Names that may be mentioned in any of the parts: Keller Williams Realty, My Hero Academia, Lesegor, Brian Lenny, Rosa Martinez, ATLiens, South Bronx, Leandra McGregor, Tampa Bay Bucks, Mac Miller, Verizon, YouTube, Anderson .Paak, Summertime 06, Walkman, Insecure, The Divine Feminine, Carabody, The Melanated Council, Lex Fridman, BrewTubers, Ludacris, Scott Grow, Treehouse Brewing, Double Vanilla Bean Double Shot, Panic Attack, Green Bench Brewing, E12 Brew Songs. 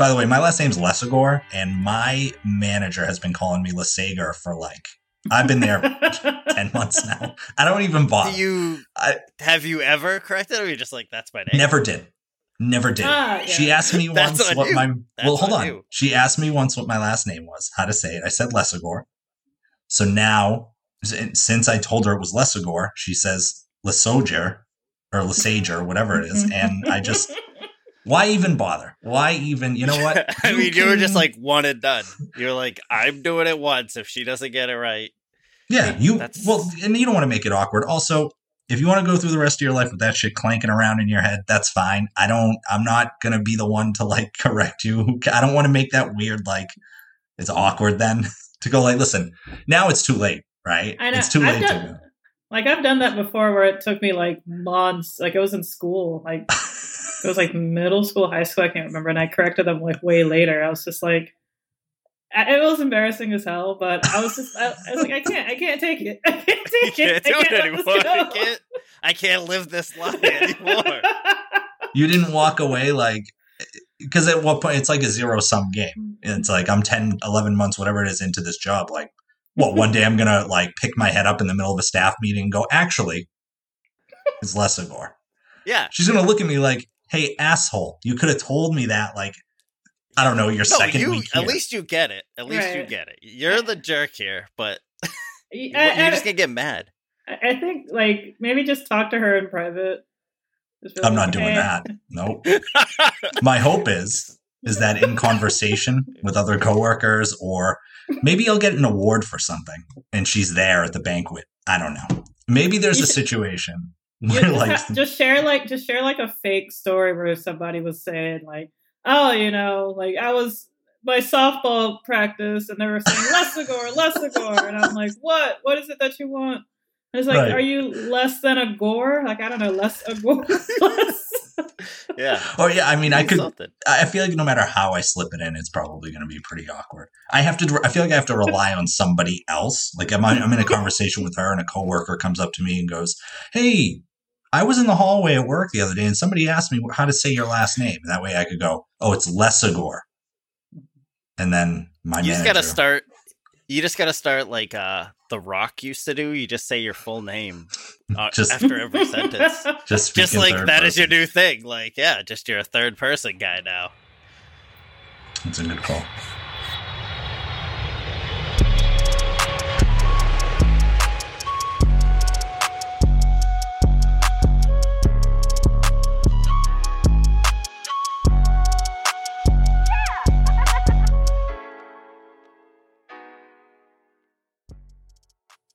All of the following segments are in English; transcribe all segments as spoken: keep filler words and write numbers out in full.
By the way, my last name's Lesegor, and my manager has been calling me Lesegor for like, I've been there ten months now. I don't even bother. Do you, I, have you ever corrected it, or you're just like, that's my name? Never did. Never did. Ah, yeah. She asked me once what, what my, that's well, hold on. New. She asked me once what my last name was, how to say it. I said Lesegor. So now, since I told her it was Lesegor, she says Lesoger or Lesager, whatever it is. And I just... Why even bother? Why even? You know what? You I mean, can... you were just like one and done. You're like, I'm doing it once. If she doesn't get it right. Yeah. You that's... well, and you don't want to make it awkward. Also, if you want to go through the rest of your life with that shit clanking around in your head, that's fine. I don't, I'm not going to be the one to like correct you. I don't want to make that weird, like, it's awkward then to go like, listen, now it's too late, right? I know. It's too I've late done, to Like, I've done that before where it took me like months. Like, I was in school. Like, it was like middle school, high school. I can't remember. And I corrected them like way later. I was just like, it was embarrassing as hell, but I was just, I, I was like, I can't, I can't take it. I can't take you it. Can't I, can't it let I can't I can't live this life anymore. You didn't walk away like, because at what point, it's like a zero sum game. It's like, I'm ten, eleven months, whatever it is into this job. Like, what, one day I'm going to like pick my head up in the middle of a staff meeting and go, actually, it's Lesegor. Yeah. She's going to look at me like, hey, asshole, you could have told me that, like, I don't know, your no, second you, week here. At least you get it. At least right. you get it. You're the jerk here, but you're I, just going to get mad. I think, like, maybe just talk to her in private. Really I'm not okay. doing that. Nope. My hope is, is that in conversation with other coworkers, or maybe I'll get an award for something and she's there at the banquet. I don't know. Maybe there's a situation. Just, like, ha- just share like just share like a fake story where somebody was saying like, oh, you know, like I was my softball practice and they were saying Lesegor, Lesegor, and I'm like, what? What is it that you want? And it's like, right. Are you less than a gore? Like, I don't know, less a gore. Yeah. Or yeah, I mean, I could. Something. I feel like no matter how I slip it in, it's probably going to be pretty awkward. I have to. I feel like I have to rely on somebody else. Like I'm, I'm in a conversation with her, and a coworker comes up to me and goes, "Hey, I was in the hallway at work the other day and somebody asked me how to say your last name." And that way I could go, oh, it's Lesegor. And then my you manager. Just gotta start, you just got to start like uh, The Rock used to do. You just say your full name uh, just, after every sentence. Just, just like that person. Is your new thing. Like, yeah, just you're a third person guy now. That's a good call.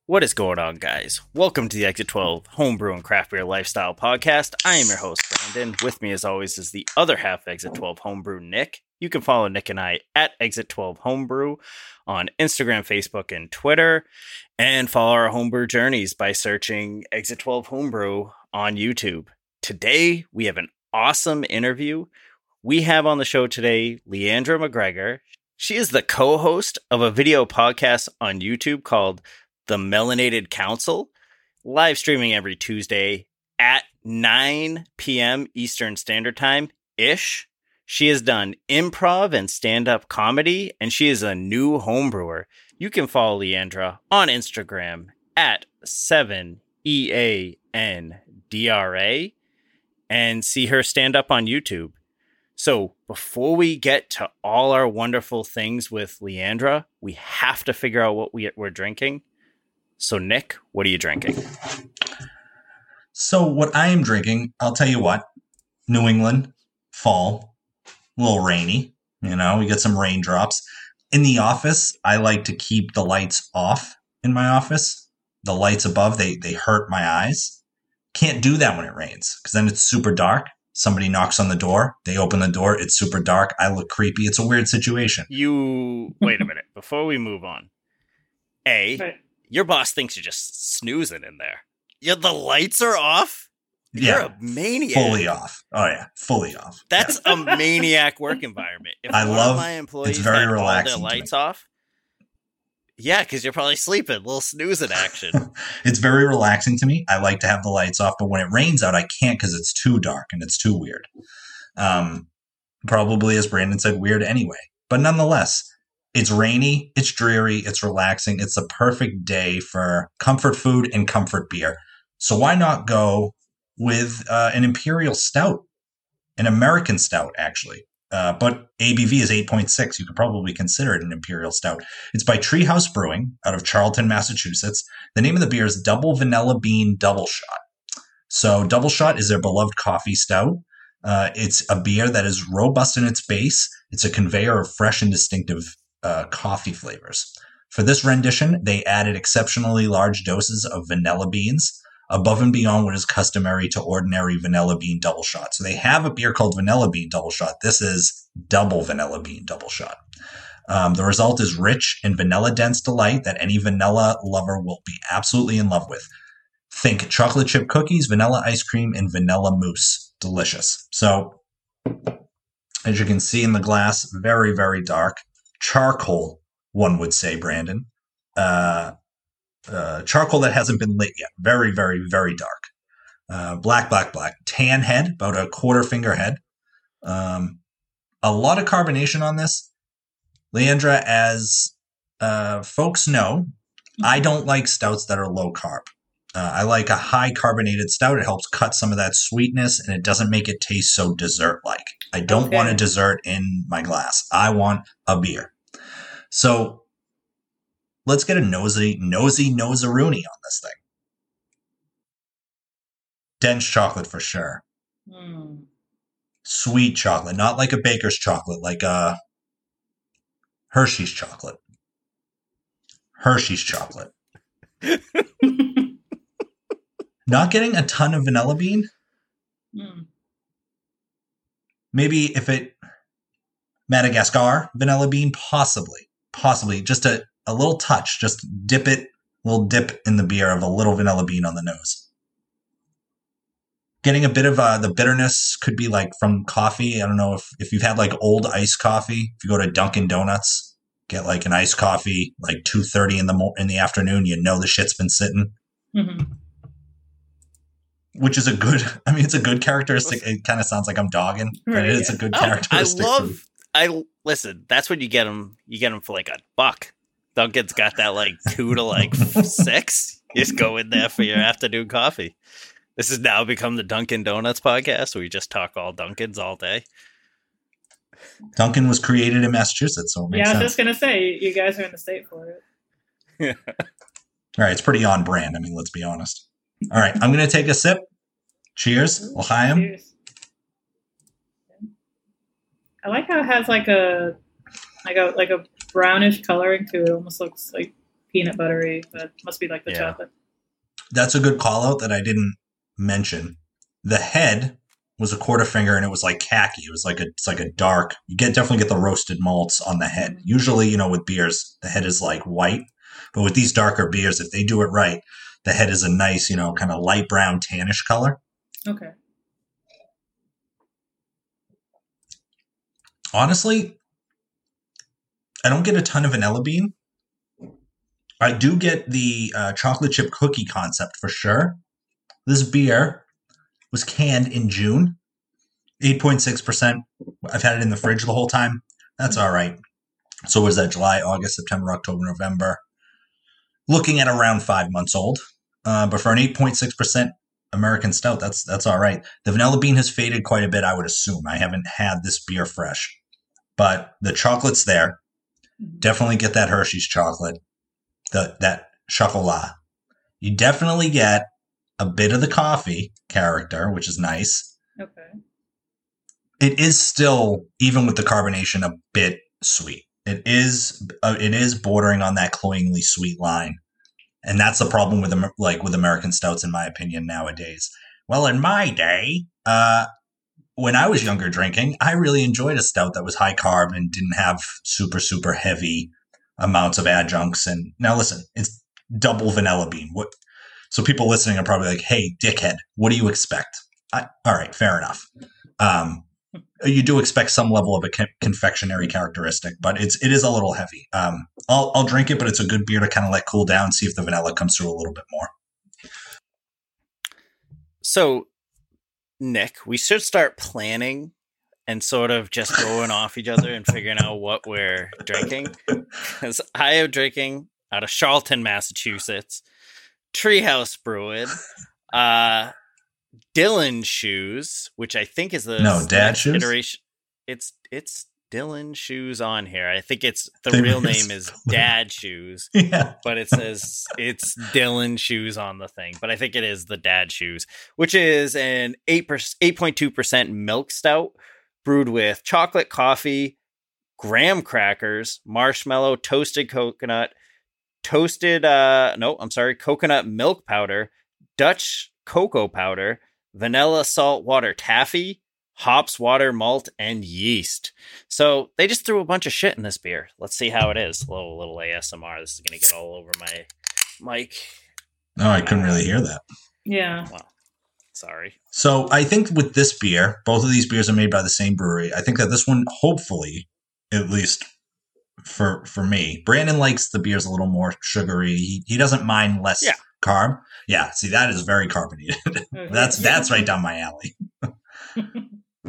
What is going on, guys? Welcome to the Exit twelve Homebrew and Craft Beer Lifestyle Podcast. I am your host, Brandon. With me, as always, is the other half of Exit twelve Homebrew, Nick. You can follow Nick and I at Exit twelve Homebrew on Instagram, Facebook, and Twitter. And follow our homebrew journeys by searching Exit twelve Homebrew on YouTube. Today, we have an awesome interview. We have on the show today, Leandra McGregor. She is the co-host of a video podcast on YouTube called The Melanated Council, live streaming every Tuesday at nine p.m. Eastern Standard Time-ish. She has done improv and stand-up comedy, and she is a new homebrewer. You can follow Leandra on Instagram at seven E A N D R A and see her stand-up on YouTube. So before we get to all our wonderful things with Leandra, we have to figure out what we, we're drinking. So, Nick, what are you drinking? So, what I am drinking, I'll tell you what, New England, fall, a little rainy, you know, we get some raindrops. In the office, I like to keep the lights off in my office. The lights above, they, they hurt my eyes. Can't do that when it rains because then it's super dark. Somebody knocks on the door, they open the door, it's super dark, I look creepy. It's a weird situation. You, wait a minute, before we move on, A... Right. Your boss thinks you're just snoozing in there. Yeah, the lights are off? You're yeah, a maniac. Fully off. Oh, yeah. Fully off. That's yeah. a maniac work environment. If I one love of my employees it's very relaxing their lights off. Yeah, because you're probably sleeping. A little snoozing action. It's very relaxing to me. I like to have the lights off, but when it rains out, I can't because it's too dark and it's too weird. Um, probably, as Brandon said, weird anyway. But nonetheless, it's rainy, it's dreary, it's relaxing. It's the perfect day for comfort food and comfort beer. So why not go with uh, an Imperial Stout, an American Stout, actually. Uh, but A B V is eight point six. You could probably consider it an Imperial Stout. It's by Treehouse Brewing out of Charlton, Massachusetts. The name of the beer is Double Vanilla Bean Double Shot. So Double Shot is their beloved coffee stout. Uh, it's a beer that is robust in its base. It's a conveyor of fresh and distinctive uh, coffee flavors. For this rendition, they added exceptionally large doses of vanilla beans, above and beyond what is customary to ordinary vanilla bean double shot. So they have a beer called Vanilla Bean Double Shot. This is Double Vanilla Bean Double Shot. Um, the result is rich and vanilla-dense delight that any vanilla lover will be absolutely in love with. Think chocolate chip cookies, vanilla ice cream, and vanilla mousse. Delicious. So, as you can see in the glass, very, very dark. Charcoal, one would say, Brandon. Uh... Uh, charcoal that hasn't been lit yet. Very, very, very dark. Uh, black, black, black. Tan head, about a quarter finger head. Um, a lot of carbonation on this. Leandra, as uh, folks know, I don't like stouts that are low carb. Uh, I like a high carbonated stout. It helps cut some of that sweetness, and it doesn't make it taste so dessert-like. I don't okay. want a dessert in my glass. I want a beer. So, let's get a nosy, nosy, noseroony on this thing. Dense chocolate for sure. Mm. Sweet chocolate, not like a baker's chocolate, like a Hershey's chocolate. Hershey's chocolate. Not getting a ton of vanilla bean. Mm. Maybe if it Madagascar vanilla bean, possibly, possibly just a. A little touch, just dip it, a little dip in the beer of a little vanilla bean on the nose. Getting a bit of uh, the bitterness could be like from coffee. I don't know if, if you've had like old iced coffee. If you go to Dunkin' Donuts, get like an iced coffee, like two thirty in the mo- in the afternoon, you know the shit's been sitting. Mm-hmm. Which is a good, I mean, it's a good characteristic. It kind of sounds like I'm dogging, but it is a good oh, characteristic. I love, I listen, that's when you get them. You get them for like a buck. Dunkin's got that like two to like six. You just go in there for your afternoon coffee. This has now become the Dunkin' Donuts podcast where we just talk all Dunkins all day. Dunkin' was created in Massachusetts, so it makes yeah, I was sense. Just gonna say you guys are in the state for it. Yeah. All right, it's pretty on brand. I mean, let's be honest. All right, I'm gonna take a sip. Cheers, L'chaim. Cheers. I like how it has like a like a like a. brownish coloring too. It almost looks like peanut buttery, but must be like the yeah. chocolate. That's a good call out that I didn't mention. The head was a quarter finger, and it was like khaki. It was like a, it's like a dark. You get definitely get the roasted malts on the head. Mm-hmm. Usually, you know, with beers, the head is like white, but with these darker beers, if they do it right, the head is a nice, you know, kind of light brown tannish color. Okay. Honestly, I don't get a ton of vanilla bean. I do get the uh, chocolate chip cookie concept for sure. This beer was canned in June, eight point six percent. I've had it in the fridge the whole time. That's all right. So was that July, August, September, October, November? Looking at around five months old. Uh, but for an eight point six percent American stout, that's that's all right. The vanilla bean has faded quite a bit, I would assume. I haven't had this beer fresh. But the chocolate's there. Definitely get that Hershey's chocolate, the, that chocolat. You definitely get a bit of the coffee character, which is nice. Okay. It is still, even with the carbonation, a bit sweet. It is, uh, it is bordering on that cloyingly sweet line, and that's the problem with like with American stouts, in my opinion, nowadays. Well, in my day, uh. when I was younger drinking, I really enjoyed a stout that was high carb and didn't have super, super heavy amounts of adjuncts. And now listen, it's double vanilla bean. What? So people listening are probably like, hey, dickhead, what do you expect? I, all right, fair enough. Um, you do expect some level of a con- confectionery characteristic, but it's, it is a little heavy. Um, I'll, I'll drink it, but it's a good beer to kind of let cool down, see if the vanilla comes through a little bit more. So, Nick, we should start planning and sort of just going off each other and figuring out what we're drinking. Because I am drinking out of Charlton, Massachusetts, Treehouse Brewing, uh, Dylan Shoes, which I think is the no, Dad Shoes? Iteration. It's it's Dylan Shoes on here. I think it's the they real name is Dad Shoes, yeah. But it says it's Dylan Shoes on the thing. But I think it is the Dad Shoes, which is an eight eight point two percent milk stout brewed with chocolate, coffee, graham crackers, marshmallow, toasted coconut, toasted uh no, I'm sorry, coconut milk powder, Dutch cocoa powder, vanilla, salt, water, taffy, hops, water, malt, and yeast. So they just threw a bunch of shit in this beer. Let's see how it is. A little, little A S M R. This is going to get all over my mic. No, I couldn't really hear that. Yeah. Well, sorry. So I think with this beer, both of these beers are made by the same brewery. I think that this one, hopefully, at least for for me, Brandon likes the beers a little more sugary. He, he doesn't mind less yeah. carb. Yeah. See, that is very carbonated. that's yeah. that's right down my alley.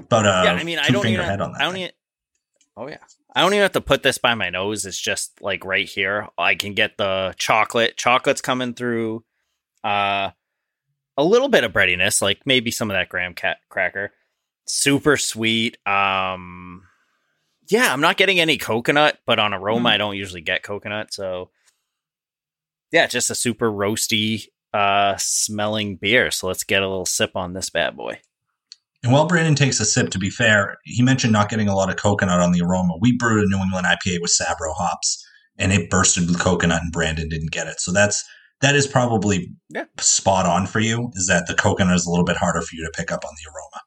But uh, yeah, I mean, I don't even. Have, I don't even. Oh yeah, I don't even have to put this by my nose. It's just like right here. I can get the chocolate. Chocolate's coming through. Uh, a little bit of breadiness, like maybe some of that graham cat cracker. Super sweet. Um, yeah, I'm not getting any coconut, but on aroma, mm. I don't usually get coconut. So yeah, just a super roasty, uh, smelling beer. So let's get a little sip on this bad boy. And while Brandon takes a sip, to be fair, he mentioned not getting a lot of coconut on the aroma. We brewed a New England I P A with Sabro hops, and it bursted with coconut, and Brandon didn't get it. So that's that is probably yeah. spot on for you, is that the coconut is a little bit harder for you to pick up on the aroma.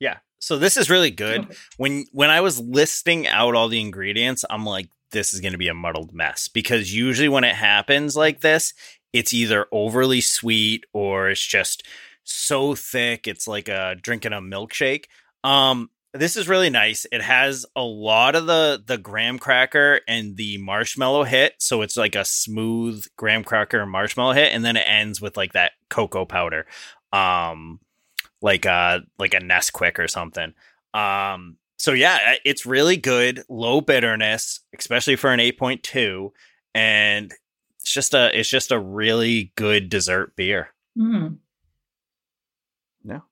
Yeah. So this is really good. Okay. When when I was listing out all the ingredients, I'm like, this is going to be a muddled mess. Because usually when it happens like this, it's either overly sweet or it's just so thick it's like a drinking a milkshake. Um this is really nice. It has a lot of the the graham cracker and the marshmallow hit, so it's like a smooth graham cracker and marshmallow hit, and then it ends with like that cocoa powder, um like uh like a Nesquik or something. Um so yeah, it's really good. Low bitterness, especially for an eight point two, and it's just a it's just a really good dessert beer. Mm. No.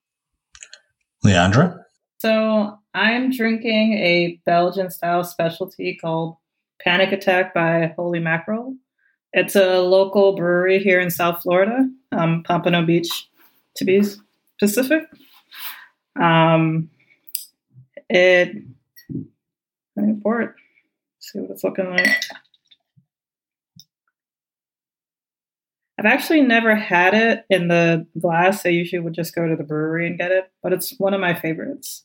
Leandra? So I'm drinking a Belgian style specialty called Panic Attack by Holy Mackerel. It's a local brewery here in South Florida, um, Pompano Beach, to be specific. Um, it, let me pour it, see what it's looking like. I've actually never had it in the glass. I usually would just go to the brewery and get it, but it's one of my favorites.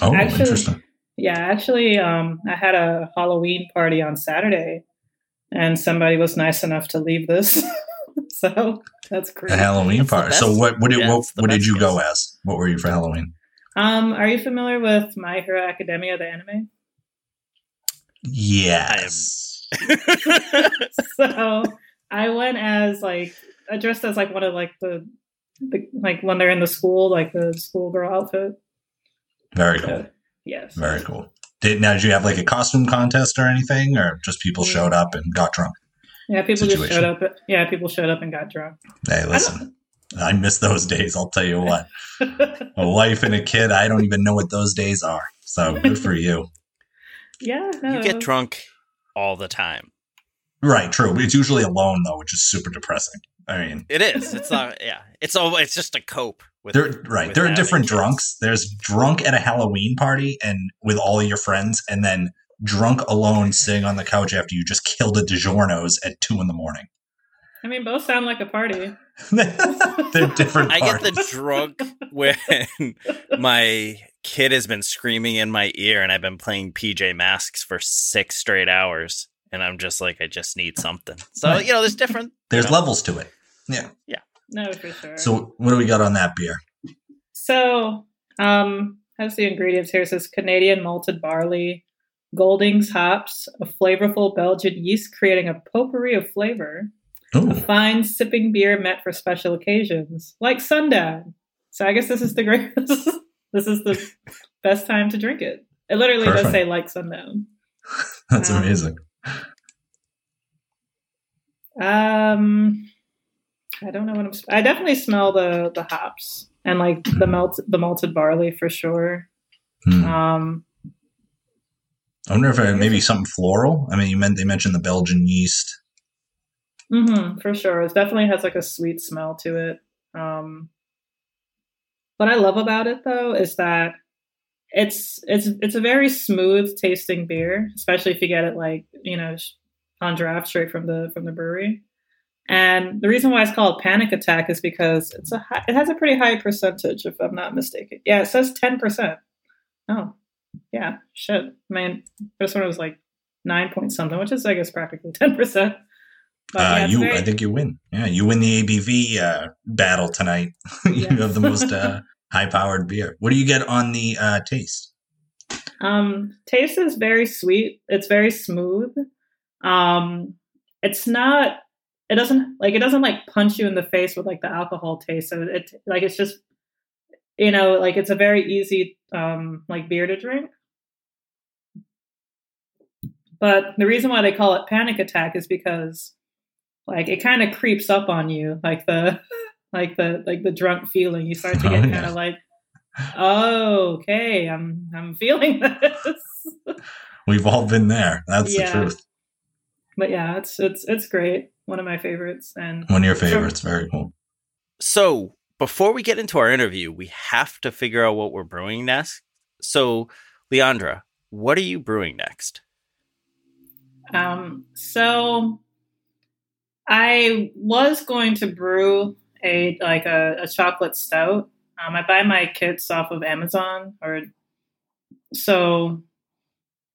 Oh, actually, interesting. Yeah, actually, um, I had a Halloween party on Saturday, and somebody was nice enough to leave this. So that's great. A Halloween party. So what what did, yeah, what, what did you guess. go as? What were you for Halloween? Um, are you familiar with My Hero Academia, the anime? Yes. So I went as like I dressed as like one of like the, the like when they're in the school, like the schoolgirl outfit. Very cool. So, yes. Very cool. Did now did you have like a costume contest or anything, or just people yeah. showed up and got drunk? Yeah, people Situation. just showed up. Yeah, people showed up and got drunk. Hey, listen, I, I miss those days. I'll tell you what. A wife and a kid. I don't even know what those days are. So good for you. Yeah, no. You get drunk all the time. Right, true. It's usually alone though, which is super depressing. I mean, it is. It's not. Yeah, it's all. It's just a cope with. There, right, with there are different kids. Drunks. There's drunk at a Halloween party and with all of your friends, and then drunk alone sitting on the couch after you just killed a DiGiorno's at two in the morning. I mean, both sound like a party. They're different. I parties. Get the drunk when my kid has been screaming in my ear, and I've been playing P J Masks for six straight hours. And I'm just like, I just need something. So, right. you know, there's different. There's you know. levels to it. Yeah. Yeah. No, for sure. So what do we got on that beer? So um, that's the ingredients here. It says Canadian malted barley, Goldings hops, a flavorful Belgian yeast creating a potpourri of flavor, Ooh. a fine sipping beer meant for special occasions, like sundown. So I guess this is the greatest. This is the best time to drink it. It literally Perfect. does say likes unknown. That's um, amazing. Um, I don't know what I'm. I definitely smell the the hops and like mm. the melt the malted barley for sure. Mm. Um, I wonder if I, maybe something floral. I mean, you meant they mentioned the Belgian yeast. Mm-hmm, for sure, it definitely has like a sweet smell to it. Um, what I love about it though is that it's it's it's a very smooth tasting beer, especially if you get it like you know. on draft straight from the from the brewery. And the reason why it's called Panic Attack is because it's a high, it has a pretty high percentage, if I'm not mistaken. Yeah, it says ten percent. Oh, yeah, shit. I mean, this one was like nine point something, which is, I guess, practically ten percent. But uh, yeah, you, I think you win. Yeah, you win the A B V uh, battle tonight. you yes. have the most uh, high-powered beer. What do you get on the uh, taste? Um, taste is very sweet. It's very smooth. Um, it's not, it doesn't like, it doesn't like punch you in the face with like the alcohol taste. So it like, it's just, you know, like it's a very easy, um, like beer to drink. But the reason why they call it Panic Attack is because like, it kind of creeps up on you. Like the, like the, like the drunk feeling, you start to get oh, yeah. kind of like, oh, okay. I'm, I'm feeling this. We've all been there. That's yeah. the truth. But yeah, it's it's it's great. One of my favorites. And one of your favorites. Very cool. So before we get into our interview, we have to figure out what we're brewing next. So, Leandra, what are you brewing next? Um, so I was going to brew a like a, a chocolate stout. Um, I buy my kits off of Amazon, or so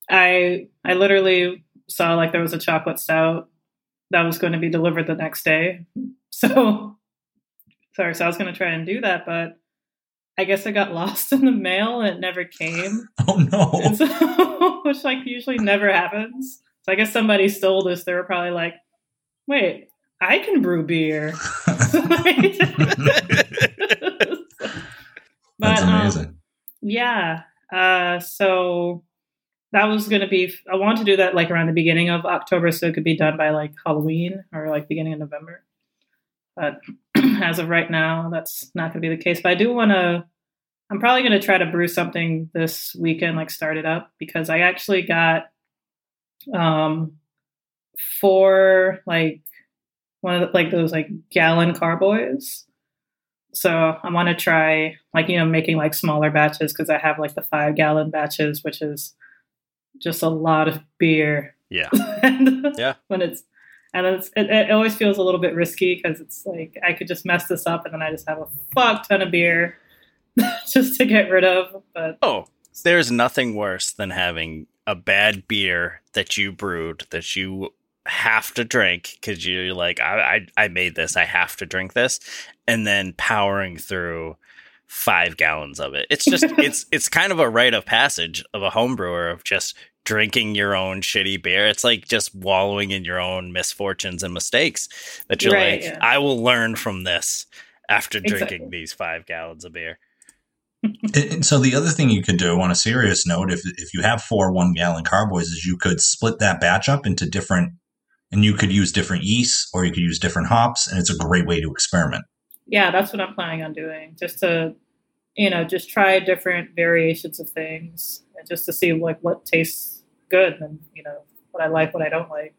I I literally. saw like there was a chocolate stout that was going to be delivered the next day. So, sorry. So I was going to try and do that, but I guess I got lost in the mail and it never came. Oh no. So, which like usually never happens. So I guess somebody stole this. They were probably like, wait, I can brew beer. That's but, amazing. Um, yeah. Uh, so That was going to be, I wanted to do that like around the beginning of October so it could be done by like Halloween or like beginning of November. But as of right now, that's not going to be the case. But I do want to, I'm probably going to try to brew something this weekend, like start it up, because I actually got um, four, like one of the, like those like gallon carboys. So I want to try like, you know, making like smaller batches because I have like the five gallon batches, which is just a lot of beer. Yeah. and, yeah. When it's, and it's, it, it always feels a little bit risky because it's like, I could just mess this up and then I just have a fuck ton of beer just to get rid of. But oh, there's nothing worse than having a bad beer that you brewed that you have to drink because you're like, I, I I made this, I have to drink this. And then powering through five gallons of it. It's just it's it's kind of a rite of passage of a home brewer of just drinking your own shitty beer. It's like just wallowing in your own misfortunes and mistakes that you're right, like, yeah. I will learn from this after drinking exactly. these five gallons of beer. And so the other thing you could do on a serious note, if if you have four one gallon carboys, is you could split that batch up into different, and you could use different yeasts or you could use different hops, and it's a great way to experiment. Yeah, that's what I'm planning on doing, just to you know, just try different variations of things and just to see like what tastes good and, you know, what I like, what I don't like.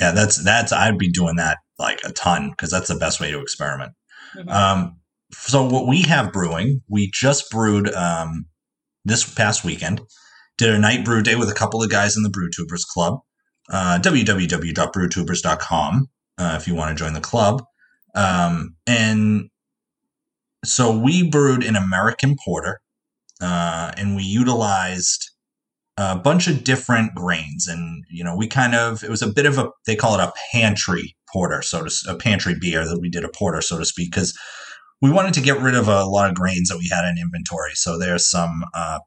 Yeah, that's, that's, I'd be doing that like a ton because that's the best way to experiment. Mm-hmm. Um, so what we have brewing, we just brewed um, this past weekend, did a night brew day with a couple of guys in the BrewTubers Club, uh, w w w dot brew tubers dot com uh, if you want to join the club. Um, and, So we brewed an American porter, uh, and we utilized a bunch of different grains. And, you know, we kind of, it was a bit of a, they call it a pantry porter, so to a pantry beer that we did a porter, so to speak, because we wanted to get rid of a lot of grains that we had in inventory. So there's some uh,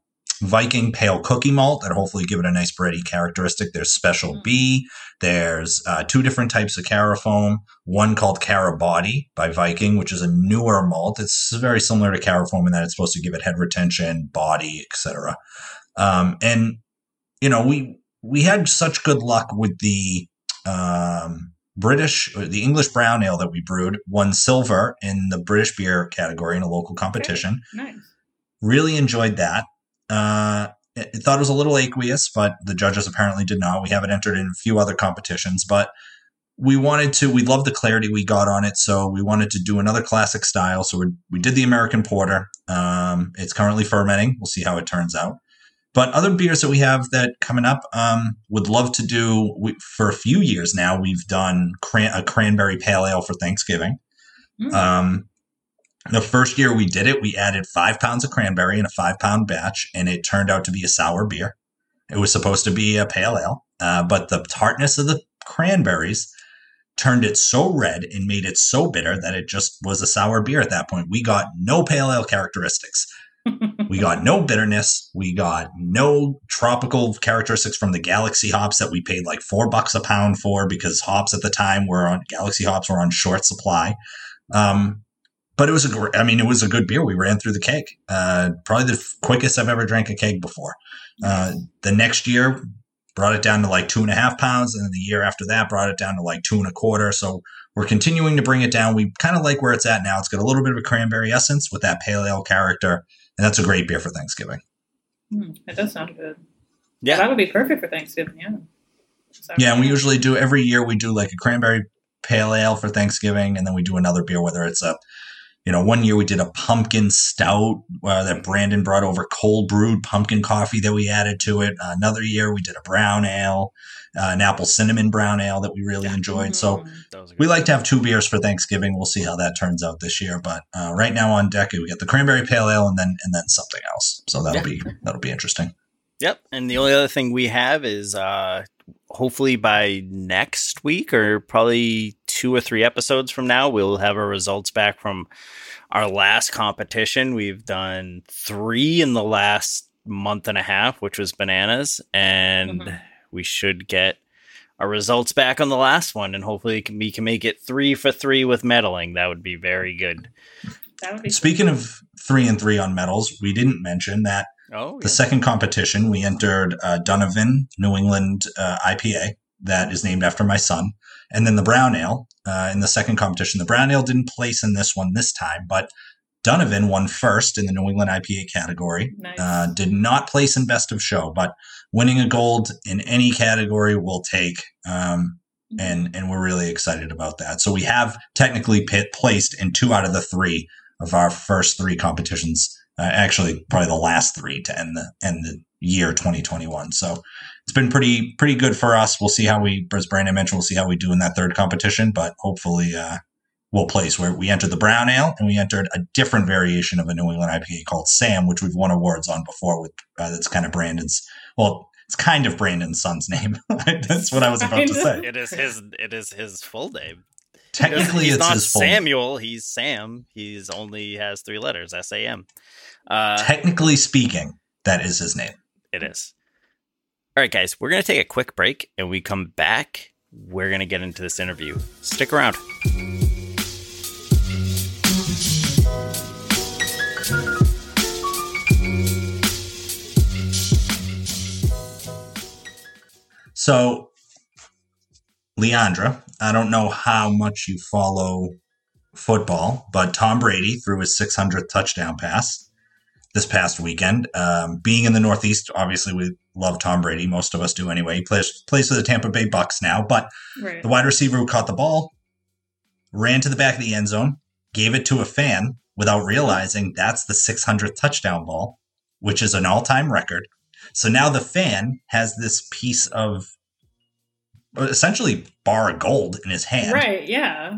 Viking Pale Cookie Malt that hopefully give it a nice bready characteristic. There's Special mm-hmm. B. There's uh, two different types of Carafoam, one called Carabody by Viking, which is a newer malt. It's very similar to Carafoam in that it's supposed to give it head retention, body, et cetera. Um, and, you know, we we had such good luck with the um, British, the English brown ale that we brewed, won silver in the British beer category in a local competition. Okay. Nice. Really enjoyed that. Uh, I thought it was a little aqueous, but the judges apparently did not. We haven't entered in a few other competitions, but we wanted to, we loved the clarity we got on it. So we wanted to do another classic style. So we, we did the American Porter. Um, it's currently fermenting. We'll see how it turns out. But other beers that we have that coming up, um, would love to do we, for a few years now. We've done cran- a cranberry pale ale for Thanksgiving. Mm. Um, The first year we did it, we added five pounds of cranberry in a five-pound batch, and it turned out to be a sour beer. It was supposed to be a pale ale, uh, but the tartness of the cranberries turned it so red and made it so bitter that it just was a sour beer at that point. We got no pale ale characteristics. We got no bitterness. We got no tropical characteristics from the Galaxy hops that we paid like four bucks a pound for because hops at the time were on Galaxy hops were on short supply. Um, But it was a, I mean, it was a good beer. We ran through the keg, uh, probably the quickest I've ever drank a keg before. Uh, the next year brought it down to like two and a half pounds. And then the year after that brought it down to like two and a quarter. So we're continuing to bring it down. We kind of like where it's at now. It's got a little bit of a cranberry essence with that pale ale character. And that's a great beer for Thanksgiving. Mm, that does sound good. Yeah. That would be perfect for Thanksgiving. Yeah. Yeah. And we usually do every year we do like a cranberry pale ale for Thanksgiving. And then we do another beer, whether it's a, You know, one year we did a pumpkin stout uh, that Brandon brought over, cold brewed pumpkin coffee that we added to it. Uh, another year we did a brown ale, uh, an apple cinnamon brown ale that we really enjoyed. Mm-hmm. So we like to have two beers for Thanksgiving. We'll see how that turns out this year. But uh, right now on deck, we got the cranberry pale ale and then and then something else. So that'll yeah. be that'll be interesting. Yep. And the only other thing we have is uh, hopefully by next week or probably two or three episodes from now, we'll have our results back from our last competition. We've done three in the last month and a half, which was bananas, and mm-hmm. we should get our results back on the last one, and hopefully can, we can make it three for three with medaling. That would be very good. That would be Speaking cool. of three and three on medals, we didn't mention that oh, yeah. the second competition, we entered uh, Donovan, New England uh, I P A that is named after my son. And then the brown ale uh, in the second competition. The brown ale didn't place in this one this time, but Donovan won first in the New England I P A category. Nice. Uh, did not place in best of show, but winning a gold in any category will take. Um, and, and we're really excited about that. So we have technically pit placed in two out of the three of our first three competitions. Uh, actually, probably the last three to end the end the year twenty twenty-one. So it's been pretty pretty good for us. We'll see how we, as Brandon mentioned, we'll see how we do in that third competition, but hopefully uh, we'll place where we entered the brown ale and we entered a different variation of a New England I P A called Sam, which we've won awards on before. With uh, that's kind of Brandon's. Well, it's kind of Brandon's son's name. That's what I was about to say. It is his. It is his full name. Technically, he's it's not his Samuel. Full. He's Sam. He's only has three letters. S A M. Uh, Technically speaking, that is his name. It is. All right, guys, we're going to take a quick break, and we come back. We're going to get into this interview. Stick around. So, Leandra, I don't know how much you follow football, but Tom Brady threw his six hundredth touchdown pass this past weekend. Um, being in the Northeast, obviously we love Tom Brady. Most of us do anyway. He plays, plays for the Tampa Bay Bucks now, but right. the wide receiver who caught the ball ran to the back of the end zone, gave it to a fan without realizing that's the six hundredth touchdown ball, which is an all-time record. So now the fan has this piece of essentially bar of gold in his hand. Right, yeah.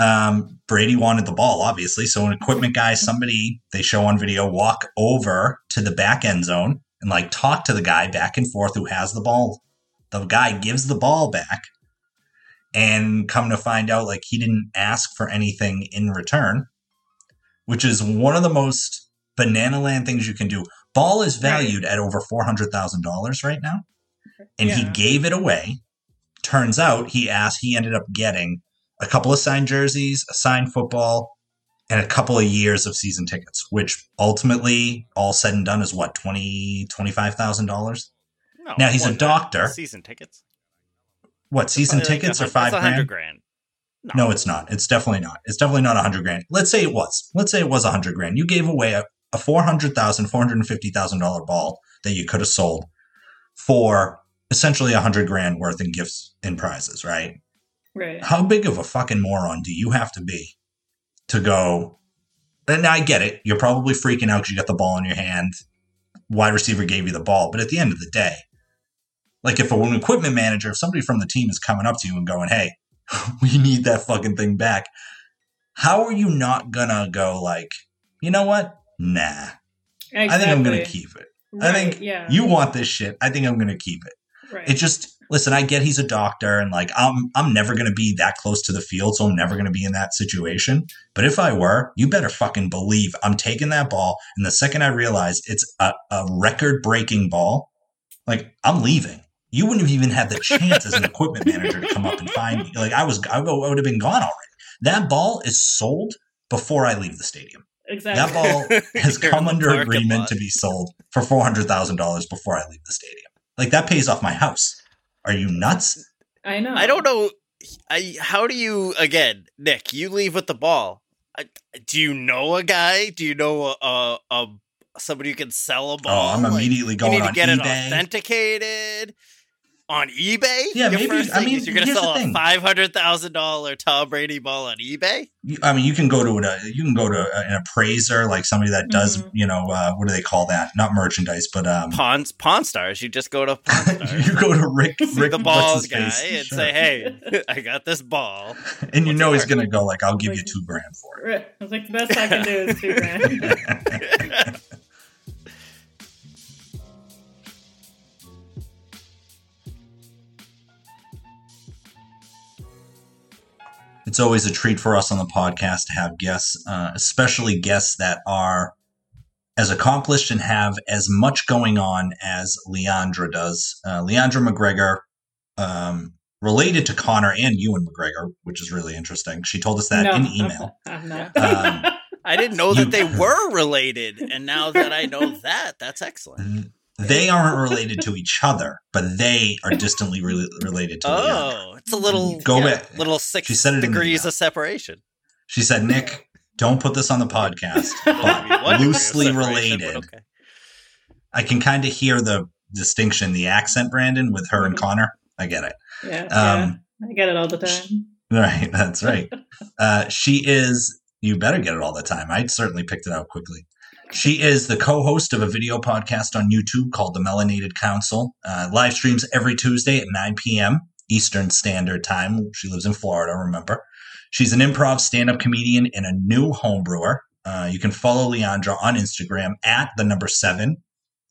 Um, Brady wanted the ball, obviously. So an equipment guy, somebody they show on video, walk over to the back end zone and like talk to the guy back and forth who has the ball. The guy gives the ball back and come to find out like he didn't ask for anything in return, which is one of the most banana land things you can do. Ball is valued right. at over four hundred thousand dollars right now. And yeah. he gave it away. Turns out he asked, he ended up getting a couple of signed jerseys, a signed football, and a couple of years of season tickets, which ultimately, all said and done, is what, twenty thousand dollars, twenty-five thousand dollars? No, now, he's a doctor. Season tickets? What, season probably, tickets like, are five grand? That's one hundred grand. No. no, it's not. It's definitely not. It's definitely not one hundred grand. Let's say it was. Let's say it was one hundred grand. You gave away a, a four hundred thousand dollars, four hundred fifty thousand dollars ball that you could have sold for essentially one hundred grand worth in gifts and prizes, right? Right. How big of a fucking moron do you have to be to go? And I get it. You're probably freaking out because you got the ball in your hand. Wide receiver gave you the ball. But at the end of the day, like if an equipment manager, if somebody from the team is coming up to you and going, hey, we need that fucking thing back. How are you not going to go like, you know what? Nah. Exactly. I think I'm going to keep it. Right, I think yeah. you want this shit. I think I'm going to keep it. Right. It just, listen, I get he's a doctor and like, I'm, I'm never going to be that close to the field. So I'm never going to be in that situation. But if I were, you better fucking believe I'm taking that ball. And the second I realize it's a, a record breaking ball, like I'm leaving. You wouldn't have even had the chance as an equipment manager to come up and find me. Like I was, I would have been gone already. That ball is sold before I leave the stadium. Exactly. That ball has come under agreement to be sold for four hundred thousand dollars before I leave the stadium. Like that pays off my house. Are you nuts? I know. I don't know. I, how do you, again, Nick, you leave with the ball. I, do you know a guy? Do you know a, a, somebody who can sell a ball? Oh, I'm immediately like, going on eBay. You need to get eBay. It authenticated. On eBay? Yeah, Your maybe. I mean, you're going to sell a five hundred thousand dollars Tom Brady ball on eBay? I mean, you can go to an, you can go to an appraiser, like somebody that does, mm-hmm. you know, uh, what do they call that? Not merchandise, but um, Pawn, Pawn Stars. You just go to Pawn Stars. You go to Rick, Rick the balls guy sure. and say, hey, I got this ball. And you What's know he's going to go like, I'll give like, you two grand for it. I was like, the best I can do is two grand. It's always a treat for us on the podcast to have guests, uh, especially guests that are as accomplished and have as much going on as Leandra does. Uh, Leandra McGregor, um, related to Connor and Ewan McGregor, which is really interesting. She told us that no, in email. I'm not. I'm not. Um, I didn't know that they were related. And now that I know that, that's excellent. They aren't related to each other, but they are distantly re- related to Leandra. Oh, it's a little go yeah, little six she said it degrees of separation. She said, Nick, don't put this on the podcast, but loosely related. But okay. I can kind of hear the distinction, the accent, Brandon, with her and Connor. I get it. Yeah, um, yeah. I get it all the time. She, right, that's right. uh, she is, you better get it all the time. I certainly picked it out quickly. She is the co-host of a video podcast on YouTube called The Melanated Council. Uh, live streams every Tuesday at nine p.m. Eastern Standard Time. She lives in Florida, remember. She's an improv stand-up comedian and a new homebrewer. Uh, you can follow Leandra on Instagram at the number seven,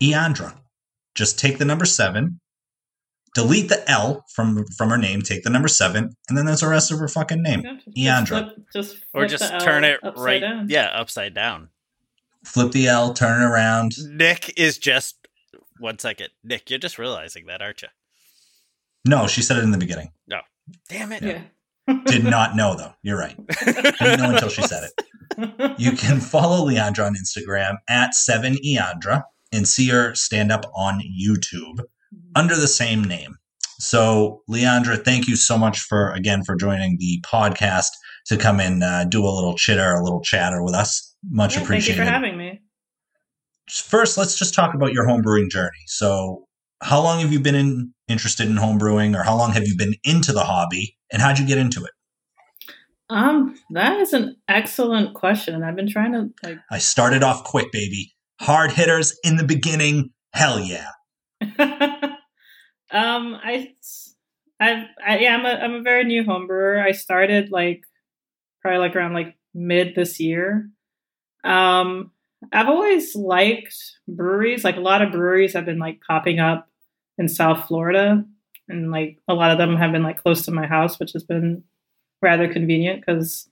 Leandra. Just take the number seven, delete the L from, from her name, take the number seven, and then there's the rest of her fucking name, Leandra. Just flip, just or just turn it right, down. yeah, upside down. Flip the L, turn it around. Nick is just... One second. Nick, you're just realizing that, aren't you? No, she said it in the beginning. No. Damn it. Yeah. Yeah. Did not know, though. You're right. Didn't know until she said it. You can follow Leandra on Instagram at seven Leandra and see her stand up on YouTube under the same name. So, Leandra, thank you so much for, again, for joining the podcast to come and uh, do a little chitter, a little chatter with us. Much yeah, appreciated. Thank you for having me. First, let's just talk about your homebrewing journey. So how long have you been in, interested in homebrewing, or how long have you been into the hobby, and how'd you get into it? Um, that is an excellent question, and I've been trying to like. I started off quick, baby. Hard hitters in the beginning. Hell yeah. um, I, I, I, yeah, I'm a, I'm a very new homebrewer. I started like probably like around like mid this year. Um, I've always liked breweries. Like a lot of breweries have been like popping up in South Florida, and like a lot of them have been like close to my house, which has been rather convenient because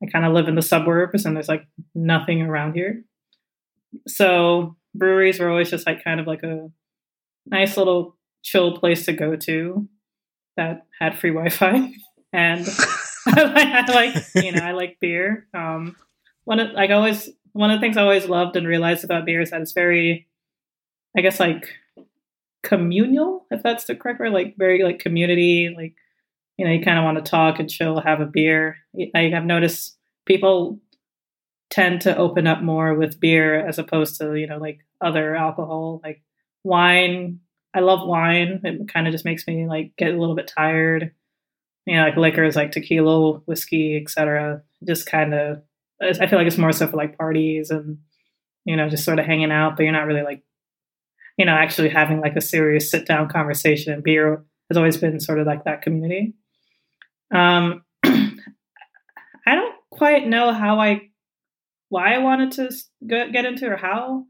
I kind of live in the suburbs and there's like nothing around here. So breweries were always just like kind of like a nice little chill place to go to that had free Wi-Fi. And I like, you know, I like beer. Um, one of, like always, one of the things I always loved and realized about beer is that it's very, I guess, like communal, if that's the correct word, like very like community, like, you know, you kind of want to talk and chill, have a beer. I, I've noticed people tend to open up more with beer as opposed to, you know, like other alcohol, like wine. I love wine. It kind of just makes me like get a little bit tired. You know, like liquors, like tequila, whiskey, et cetera. Just kind of, I feel like it's more so for like parties and, you know, just sort of hanging out, but you're not really like, you know, actually having like a serious sit down conversation. And beer has always been sort of like that community. Um, I don't quite know how I, why I wanted to get into or how.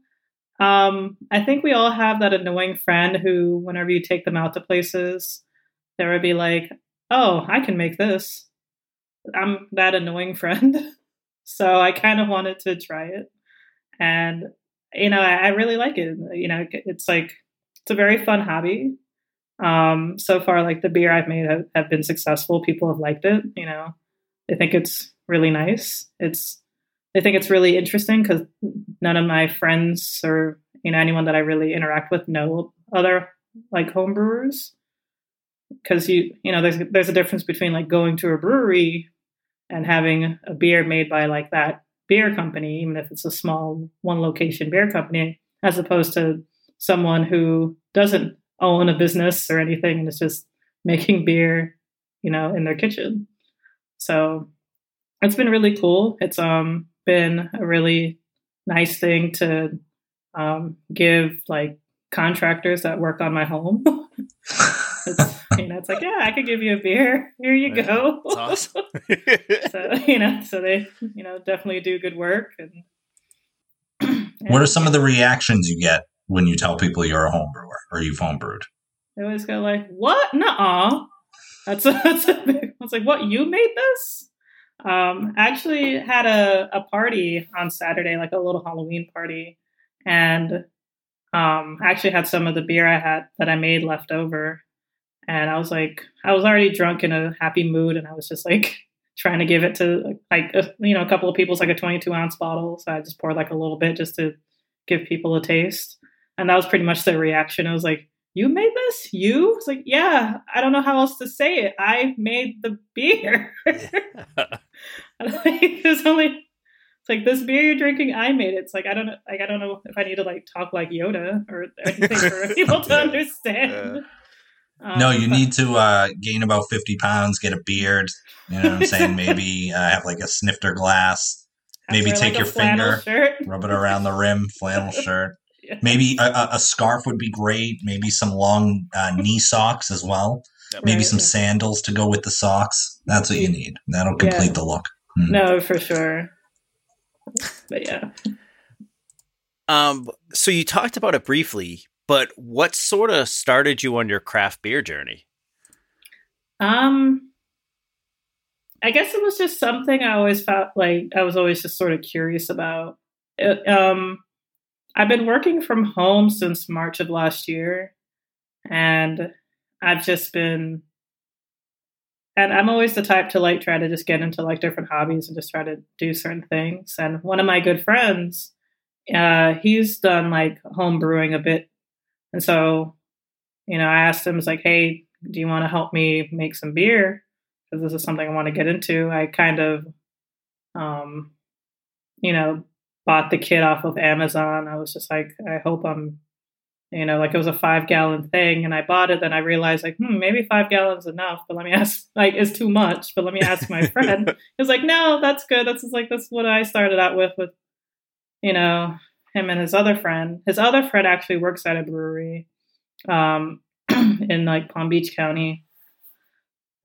Um, I think we all have that annoying friend who, whenever you take them out to places, they would be like, oh, I can make this. I'm that annoying friend. So I kind of wanted to try it. And, you know, I, I really like it. You know, it's like, it's a very fun hobby. Um, so far, like the beer I've made have, have been successful. People have liked it. You know, they think it's really nice. It's, they think it's really interesting because none of my friends or, you know, anyone that I really interact with know other like homebrewers. Because you, you know, there's there's a difference between like going to a brewery and having a beer made by like that beer company, even if it's a small one location beer company, as opposed to someone who doesn't own a business or anything and is just making beer, you know, in their kitchen. So it's been really cool. It's um been a really nice thing to um give like contractors that work on my home. It's, you know, it's like, yeah, I could give you a beer. Here you go. That's awesome. So, you know, so they, you know, definitely do good work. And, and what are some of the reactions you get when you tell people you're a home brewer or you've home brewed? They always go like, what? Nuh-uh. That's a, that's a big, I was like, what, you made this? Um, I actually had a, a party on Saturday, like a little Halloween party. And um, I actually had some of the beer I had that I made left over. And I was like, I was already drunk in a happy mood. And I was just like trying to give it to like, a, you know, a couple of people's like a twenty-two ounce bottle. So I just poured like a little bit just to give people a taste. And that was pretty much their reaction. I was like, you made this? You? It's like, yeah, I don't know how else to say it. I made the beer. And like, there's only, it's like this beer you're drinking, I made it. It's like, I don't know. Like, I don't know if I need to like talk like Yoda or anything for people to yeah. understand. Yeah. Um, no, you but, need to uh, gain about fifty pounds, get a beard, you know what I'm saying? Maybe uh, have like a snifter glass, maybe take like your finger, shirt. Rub it around the rim, flannel shirt. Yeah. Maybe a, a scarf would be great. Maybe some long uh, knee socks as well. Yep. Maybe right, some yeah. sandals to go with the socks. That's what you need. That'll complete yeah. the look. Mm. No, for sure. But yeah. Um. So you talked about it briefly. But what sort of started you on your craft beer journey? Um, I guess it was just something I always felt like I was always just sort of curious about. It, um, I've been working from home since March of last year, and I've just been, and I'm always the type to like try to just get into like different hobbies and just try to do certain things. And one of my good friends, uh, he's done like home brewing a bit. And so, you know, I asked him, I was like, hey, do you want to help me make some beer? Because this is something I want to get into. I kind of, um, you know, bought the kit off of Amazon. I was just like, I hope I'm, you know, like it was a five gallon thing. And I bought it. Then I realized like, hmm, maybe five gallons enough. But let me ask, like, it's too much. But let me ask my friend. He was like, no, that's good. That's like, that's what I started out with, with, you know, him and his other friend. His other friend actually works at a brewery um, in like Palm Beach County.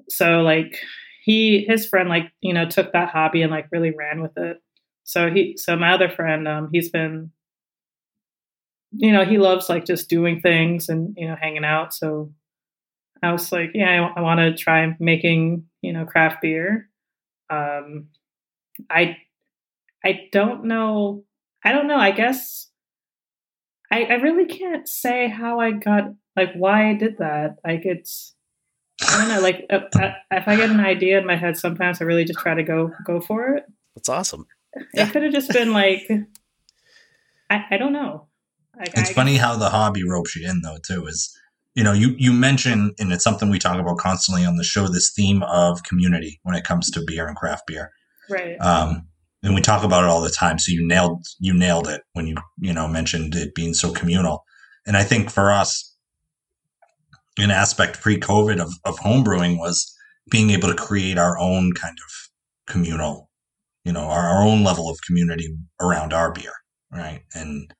So like he, his friend like, you know, took that hobby and like really ran with it. So he, so my other friend, um, he's been, you know, he loves like just doing things and, you know, hanging out. So I was like, yeah, I, I want to try making, you know, craft beer. Um, I, I don't know. I don't know. I guess I, I really can't say how I got, like, why I did that. Like, it's, I don't know, like, if I get an idea in my head, sometimes I really just try to go go for it. That's awesome. It yeah. could have just been, like, I, I don't know. Like, it's I, funny how the hobby ropes you in, though, too, is, you know, you, you mention, and it's something we talk about constantly on the show, this theme of community when it comes to beer and craft beer. Right. Um, and we talk about it all the time. So you nailed you nailed it when you, you know, mentioned it being so communal. And I think for us, an aspect pre-COVID of, of homebrewing was being able to create our own kind of communal, you know, our, our own level of community around our beer. Right. And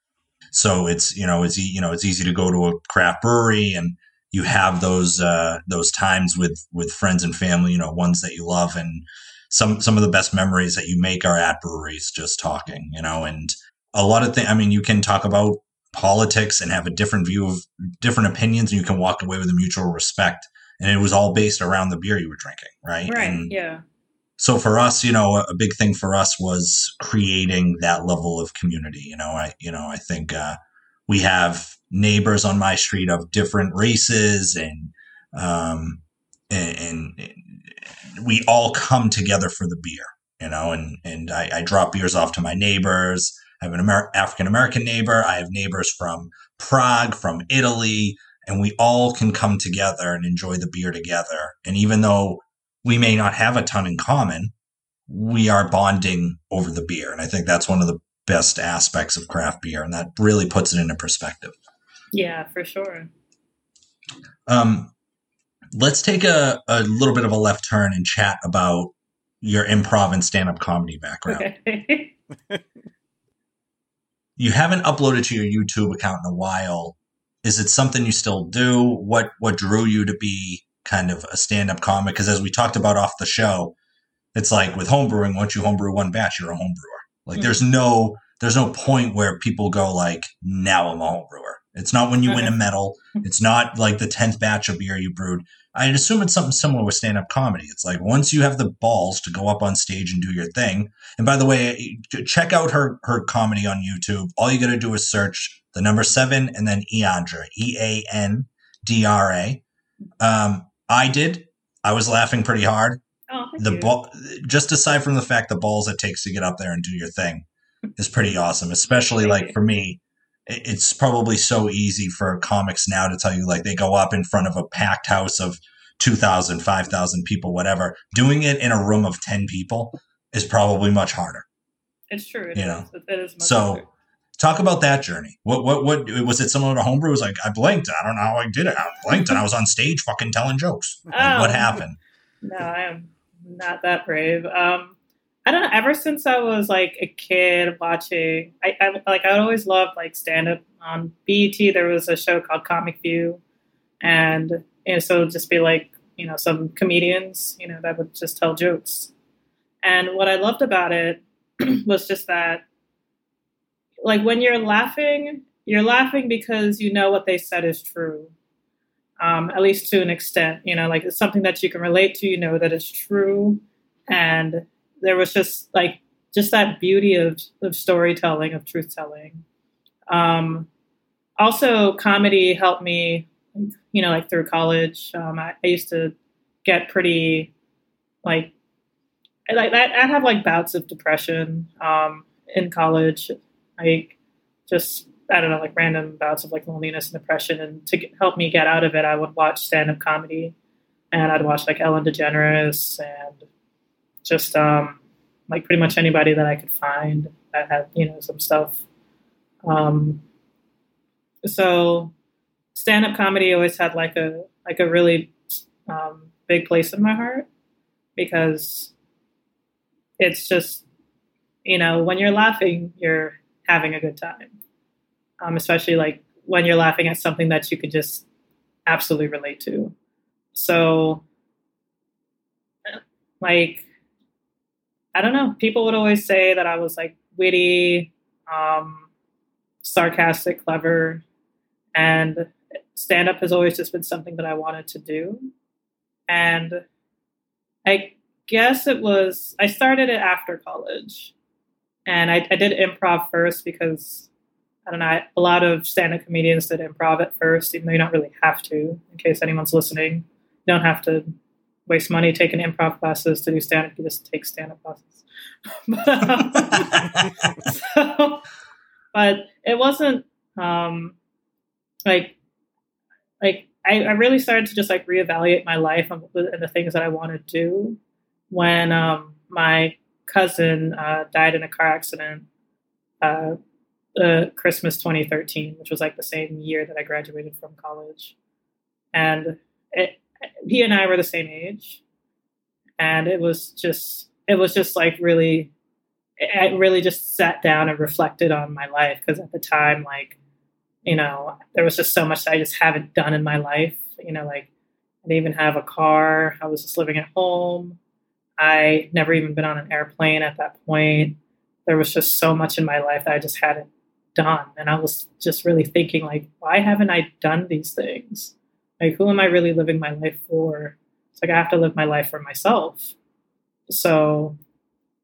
so it's, you know, it's, you know, it's easy to go to a craft brewery and you have those, uh, those times with, with friends and family, you know, ones that you love. And Some some of the best memories that you make are at breweries, just talking, you know, and a lot of things. I mean, you can talk about politics and have a different view of different opinions, and you can walk away with a mutual respect. And it was all based around the beer you were drinking, right? Right. And yeah. So for us, you know, a big thing for us was creating that level of community. You know, I you know I think uh, we have neighbors on my street of different races and um and. and we all come together for the beer, you know, and, and I, I drop beers off to my neighbors. I have an Amer- African-American neighbor. I have neighbors from Prague, from Italy, and we all can come together and enjoy the beer together. And even though we may not have a ton in common, we are bonding over the beer. And I think that's one of the best aspects of craft beer. And that really puts it into perspective. Yeah, for sure. Um, Let's take a, a little bit of a left turn and chat about your improv and stand-up comedy background. Okay. You haven't uploaded to your YouTube account in a while. Is it something you still do? What what drew you to be kind of a stand-up comic? Because as we talked about off the show, it's like with homebrewing, once you homebrew one batch, you're a homebrewer. Like mm-hmm. there's no there's no point where people go like, now I'm a homebrewer. It's not when you okay. win a medal. It's not like the tenth batch of beer you brewed. I'd assume it's something similar with stand-up comedy. It's like once you have the balls to go up on stage and do your thing. And by the way, check out her, her comedy on YouTube. All you got to do is search the number seven and then Eandra, E A N D R A. Um, I did. I was laughing pretty hard. Oh, thank the you. Ball, just aside from the fact the balls it takes to get up there and do your thing is pretty awesome, especially thank like you. For me. It's probably so easy for comics now to tell you, like, they go up in front of a packed house of two thousand, five thousand people, whatever. Doing it in a room of ten people is probably much harder. It's true. It you is. Know? It is much so harder. Talk about that journey. What, what, what was it similar to homebrew? It was like, I blinked. I don't know how I did it. I blinked and I was on stage fucking telling jokes. Oh, like, what happened? No, I am not that brave. Um, I don't know. Ever since I was like a kid watching, I, I like I always loved like stand up on B E T. There was a show called Comic View, and you know, so it would just be like you know some comedians you know that would just tell jokes. And what I loved about it was just that, like when you're laughing, you're laughing because you know what they said is true, um, at least to an extent. You know, like it's something that you can relate to. You know that it's true, and there was just like just that beauty of, of storytelling, of truth telling. Um, also, comedy helped me, you know, like through college. Um, I, I used to get pretty like like I have like bouts of depression um, in college, like just I don't know, like random bouts of like loneliness and depression. And to get, help me get out of it, I would watch stand-up comedy, and I'd watch like Ellen DeGeneres and. Just um, like pretty much anybody that I could find that had, you know, some stuff. Um, so stand-up comedy always had like a like a really um, big place in my heart because it's just, you know, when you're laughing, you're having a good time. Um, especially like when you're laughing at something that you could just absolutely relate to. So like. I don't know. People would always say that I was like witty, um, sarcastic, clever, and stand-up has always just been something that I wanted to do. And I guess it was, I started it after college and I, I did improv first because I don't know, a lot of stand-up comedians did improv at first, even though you don't really have to, in case anyone's listening. You don't have to waste money taking improv classes to do stand-up. You just take stand-up classes. but, um, so, but it wasn't, um, like, like I, I really started to just, like, reevaluate my life and, and the things that I want to do when um, my cousin uh, died in a car accident uh, uh, Christmas twenty thirteen, which was, like, the same year that I graduated from college. And it, he and I were the same age. And it was just, it was just, like, really, I really just sat down and reflected on my life. Because at the time, like, you know, there was just so much that I just haven't done in my life. You know, like, I didn't even have a car. I was just living at home. I never even been on an airplane at that point. There was just so much in my life that I just hadn't done. And I was just really thinking, like, why haven't I done these things? Like, who am I really living my life for? It's like, I have to live my life for myself. So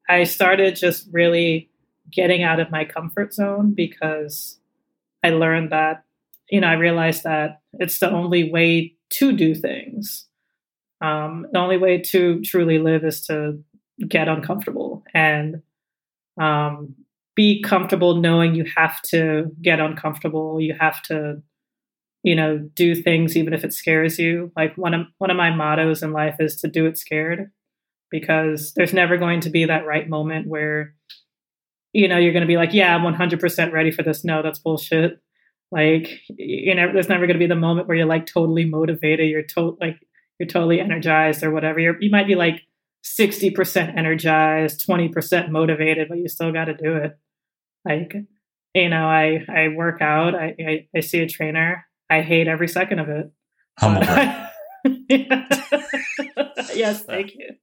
I started just really getting out of my comfort zone, because I learned that, you know, I realized that it's the only way to do things. Um, the only way to truly live is to get uncomfortable and um, be comfortable knowing you have to get uncomfortable. You have to, you know, do things even if it scares you. Like, one of, one of my mottos in life is to do it scared, because there's never going to be that right moment where, you know, you're going to be like, yeah, I'm one hundred percent ready for this. No, that's bullshit. Like, you know, there's never going to be the moment where you're, like, totally motivated. You're to- like, you're totally energized or whatever. You're, you might be like sixty percent energized, twenty percent motivated, but you still got to do it. Like, you know, I, I work out. I, I, I see a trainer. I hate every second of it. Humble. I, yeah. Yes. Thank you.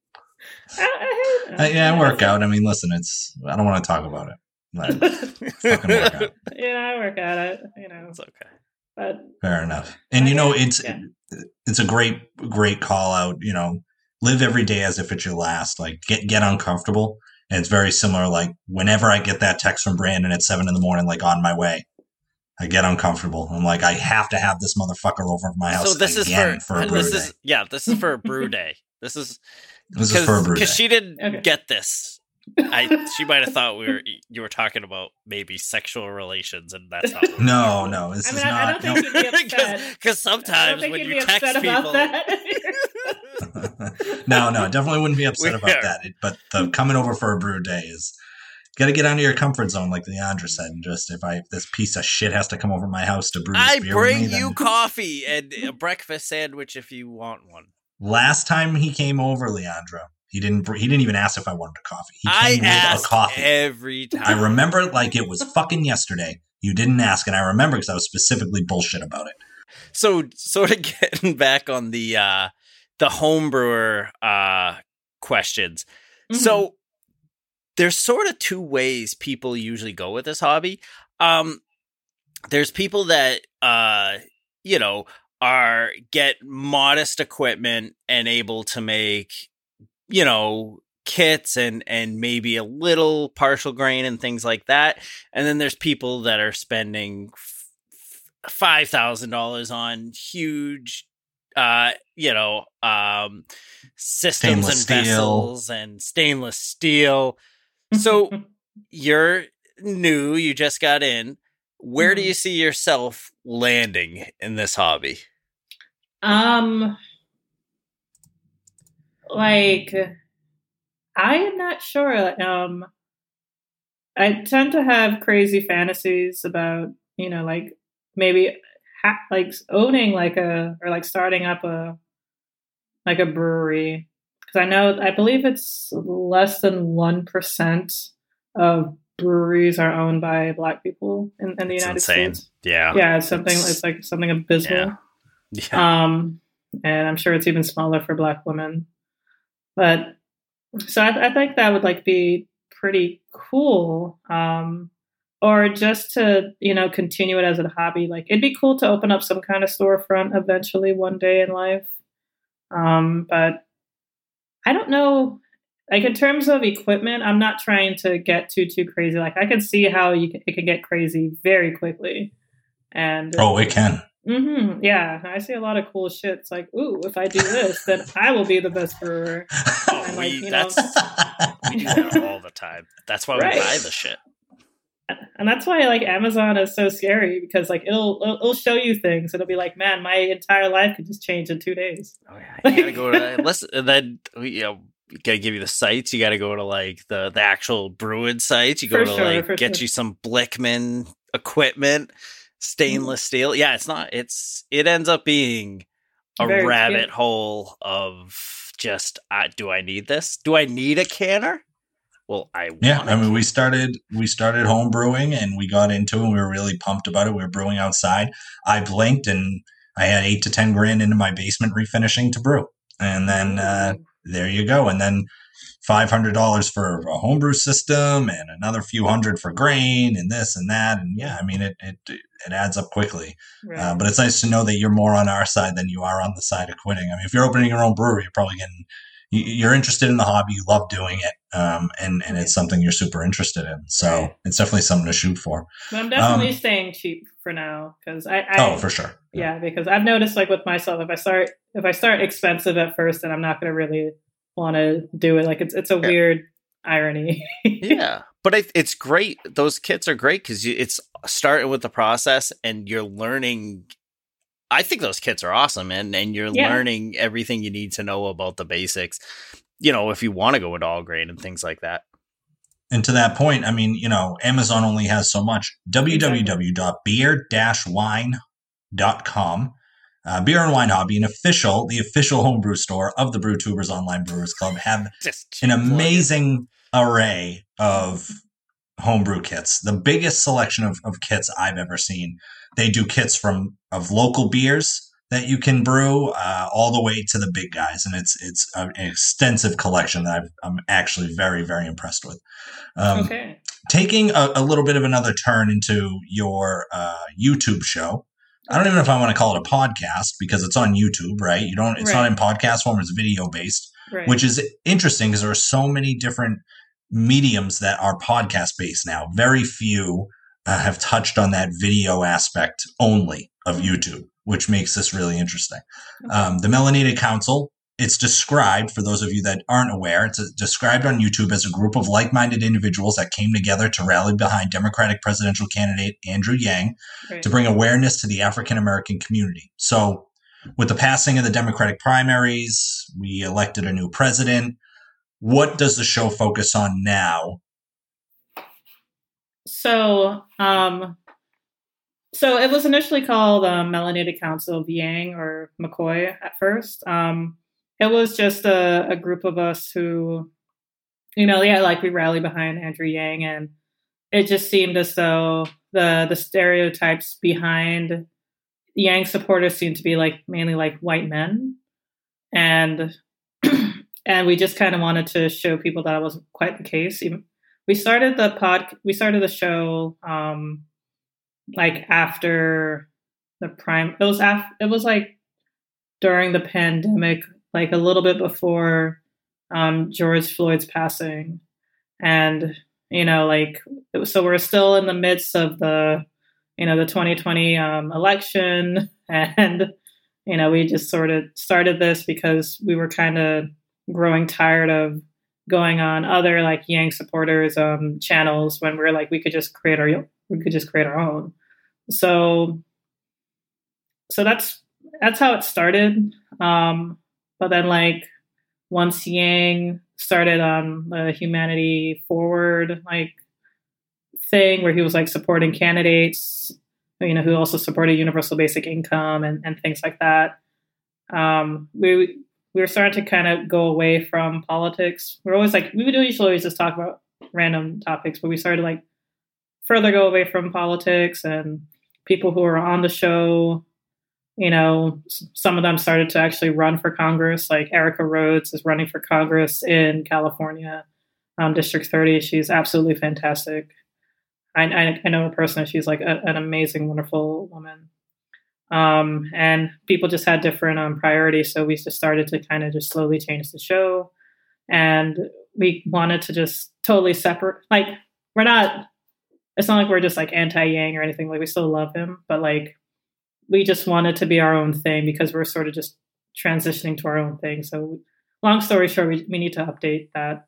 I, I, I, uh, yeah, I work out. I mean, listen, it's, I don't want to talk about it. Like, fucking work out. Yeah, I work out. I, you know, it's okay. But fair enough. And I, you know, it's yeah. it, it's a great, great call out. You know, live every day as if it's your last. Like, get get uncomfortable. And it's very similar. Like, whenever I get that text from Brandon at seven in the morning, like, on my way, I get uncomfortable. I'm like, I have to have this motherfucker over at my house. So this again is for, for a brew this day. Is, yeah, this is for a brew day. This is. This is for a brew day. Because she didn't okay. get this. I she might have thought we were you were talking about maybe sexual relations, and that's not. No, no, this I mean, is I, not. I don't think no. you'd be upset, because sometimes when you text people, no, no, definitely wouldn't be upset we about are. that. It, but the coming over for a brew day is got to get out of your comfort zone, like Leandra said, and just if I if this piece of shit has to come over my house to brew, I beer bring with me, you then... coffee and a breakfast sandwich if you want one. Last time he came over, Leandra, He didn't. He didn't even ask if I wanted a coffee. He came I asked a coffee. Every time. I remember it like it was fucking yesterday. You didn't ask, and I remember because I was specifically bullshit about it. So, sort of getting back on the uh, the homebrewer uh, questions. Mm-hmm. So, there's sort of two ways people usually go with this hobby. Um, there's people that uh, you know are get modest equipment and able to make, you know, kits and and maybe a little partial grain and things like that. And then there's people that are spending f- five thousand dollars on huge, uh, you know, um, systems and vessels and stainless steel. So you're new. You just got in. Where mm-hmm. do you see yourself landing in this hobby? Um. Like, I am not sure. Um, I tend to have crazy fantasies about, you know, like maybe ha- like owning like a or like starting up a like a brewery, because I know I believe it's less than one percent of breweries are owned by Black people in, in the it's United insane. States. Yeah, yeah, it's something. It's, it's like something abysmal. Yeah. yeah. Um, and I'm sure it's even smaller for Black women. But so I, I think that would like be pretty cool. Um, or just to, you know, continue it as a hobby. Like, it'd be cool to open up some kind of storefront eventually one day in life. Um, but I don't know. Like in terms of equipment, I'm not trying to get too, too crazy. Like I can see how you can, it can get crazy very quickly. And oh, it can. Mm-hmm, yeah. I see a lot of cool shit. It's like, ooh, if I do this, then I will be the best brewer. Oh, we, like, you that's, know. We do that all the time. That's why right. we buy the shit. And that's why like Amazon is so scary, because like it'll, it'll it'll show you things. It'll be like, man, my entire life could just change in two days. Oh yeah, you gotta go to listen, and then you know, gotta give you the sites. You gotta go to like the, the actual brewing sites. You go for to sure, like get sure. you some Blickman equipment, stainless mm. steel. Yeah, it's not. It's it ends up being a Very rabbit cute. hole of just uh, do I need this? Do I need a canner? Well, I yeah, I mean, we started we started home brewing and we got into it and we were really pumped about it. We were brewing outside. I blinked and I had eight to ten grand into my basement refinishing to brew. And then uh, there you go. And then five hundred dollars for a homebrew system and another few hundred for grain and this and that. And yeah, I mean, it it, it adds up quickly. Right. Uh, but it's nice to know that you're more on our side than you are on the side of quitting. I mean, if you're opening your own brewery, you're probably getting... You're interested in the hobby, you love doing it, um, and, and it's something you're super interested in. So it's definitely something to shoot for. But I'm definitely um, staying cheap for now because I, I oh for sure yeah, yeah because I've noticed like with myself, if I start if I start expensive at first, then I'm not going to really want to do it. Like it's it's a yeah. weird irony. yeah, but it, it's great. Those kits are great because it's starting with the process and you're learning. I think those kits are awesome, and, and you're yeah. learning everything you need to know about the basics, you know, if you want to go into all grain and things like that. And to that point, I mean, you know, Amazon only has so much. w w w dot beer dash wine dot com. Uh, Beer and Wine Hobby, an official, the official homebrew store of the BrewTubers Online Brewers Club, have Just an amazing it. array of homebrew kits. The biggest selection of, of kits I've ever seen. They do kits from of local beers that you can brew uh, all the way to the big guys. And it's it's an extensive collection that I've, I'm actually very, very impressed with. Um, okay. Taking a, a little bit of another turn into your uh, YouTube show. I don't even know if I want to call it a podcast because it's on YouTube, right? You don't. It's right. not in podcast form. It's video based, right. which is interesting because there are so many different mediums that are podcast based now. Very few Uh, have touched on that video aspect only of YouTube, which makes this really interesting. Um, the Melanated Council, it's described, for those of you that aren't aware, it's a, described on YouTube as a group of like-minded individuals that came together to rally behind Democratic presidential candidate Andrew Yang right. to bring awareness to the African-American community. So with the passing of the Democratic primaries, we elected a new president. What does the show focus on now? So, um, so it was initially called um, Melanated Council of Yang or McCoy at first. Um, it was just a, a group of us who, you know, yeah, like we rallied behind Andrew Yang, and it just seemed as though the the stereotypes behind Yang supporters seemed to be like mainly like white men, and and we just kind of wanted to show people that it wasn't quite the case. Even, We started the pod. We started the show um, like after the prime. It was after. It was like during the pandemic, like a little bit before um, George Floyd's passing, and you know, like it was, so we're still in the midst of the, you know, the twenty twenty um, election, and you know, we just sort of started this because we were kind of growing tired of going on other like Yang supporters um channels when we're like we could just create our we could just create our own. So so that's that's how it started, um but then like once Yang started on the Humanity Forward like thing where he was like supporting candidates, you know, who also supported universal basic income and, and things like that, um we we were starting to kind of go away from politics. We're always like, we would usually always just talk about random topics, but we started to like further go away from politics, and people who are on the show, you know, some of them started to actually run for Congress. Like Erica Rhodes is running for Congress in California, um, District thirty. She's absolutely fantastic. I, I, I know her personally. She's like a, an amazing, wonderful woman. Um, and people just had different um, priorities. So we just started to kind of just slowly change the show. And we wanted to just totally separate. Like, we're not, it's not like we're just like anti-Yang or anything. Like, we still love him, but like, we just wanted to be our own thing because we're sort of just transitioning to our own thing. So long story short, we, we need to update that.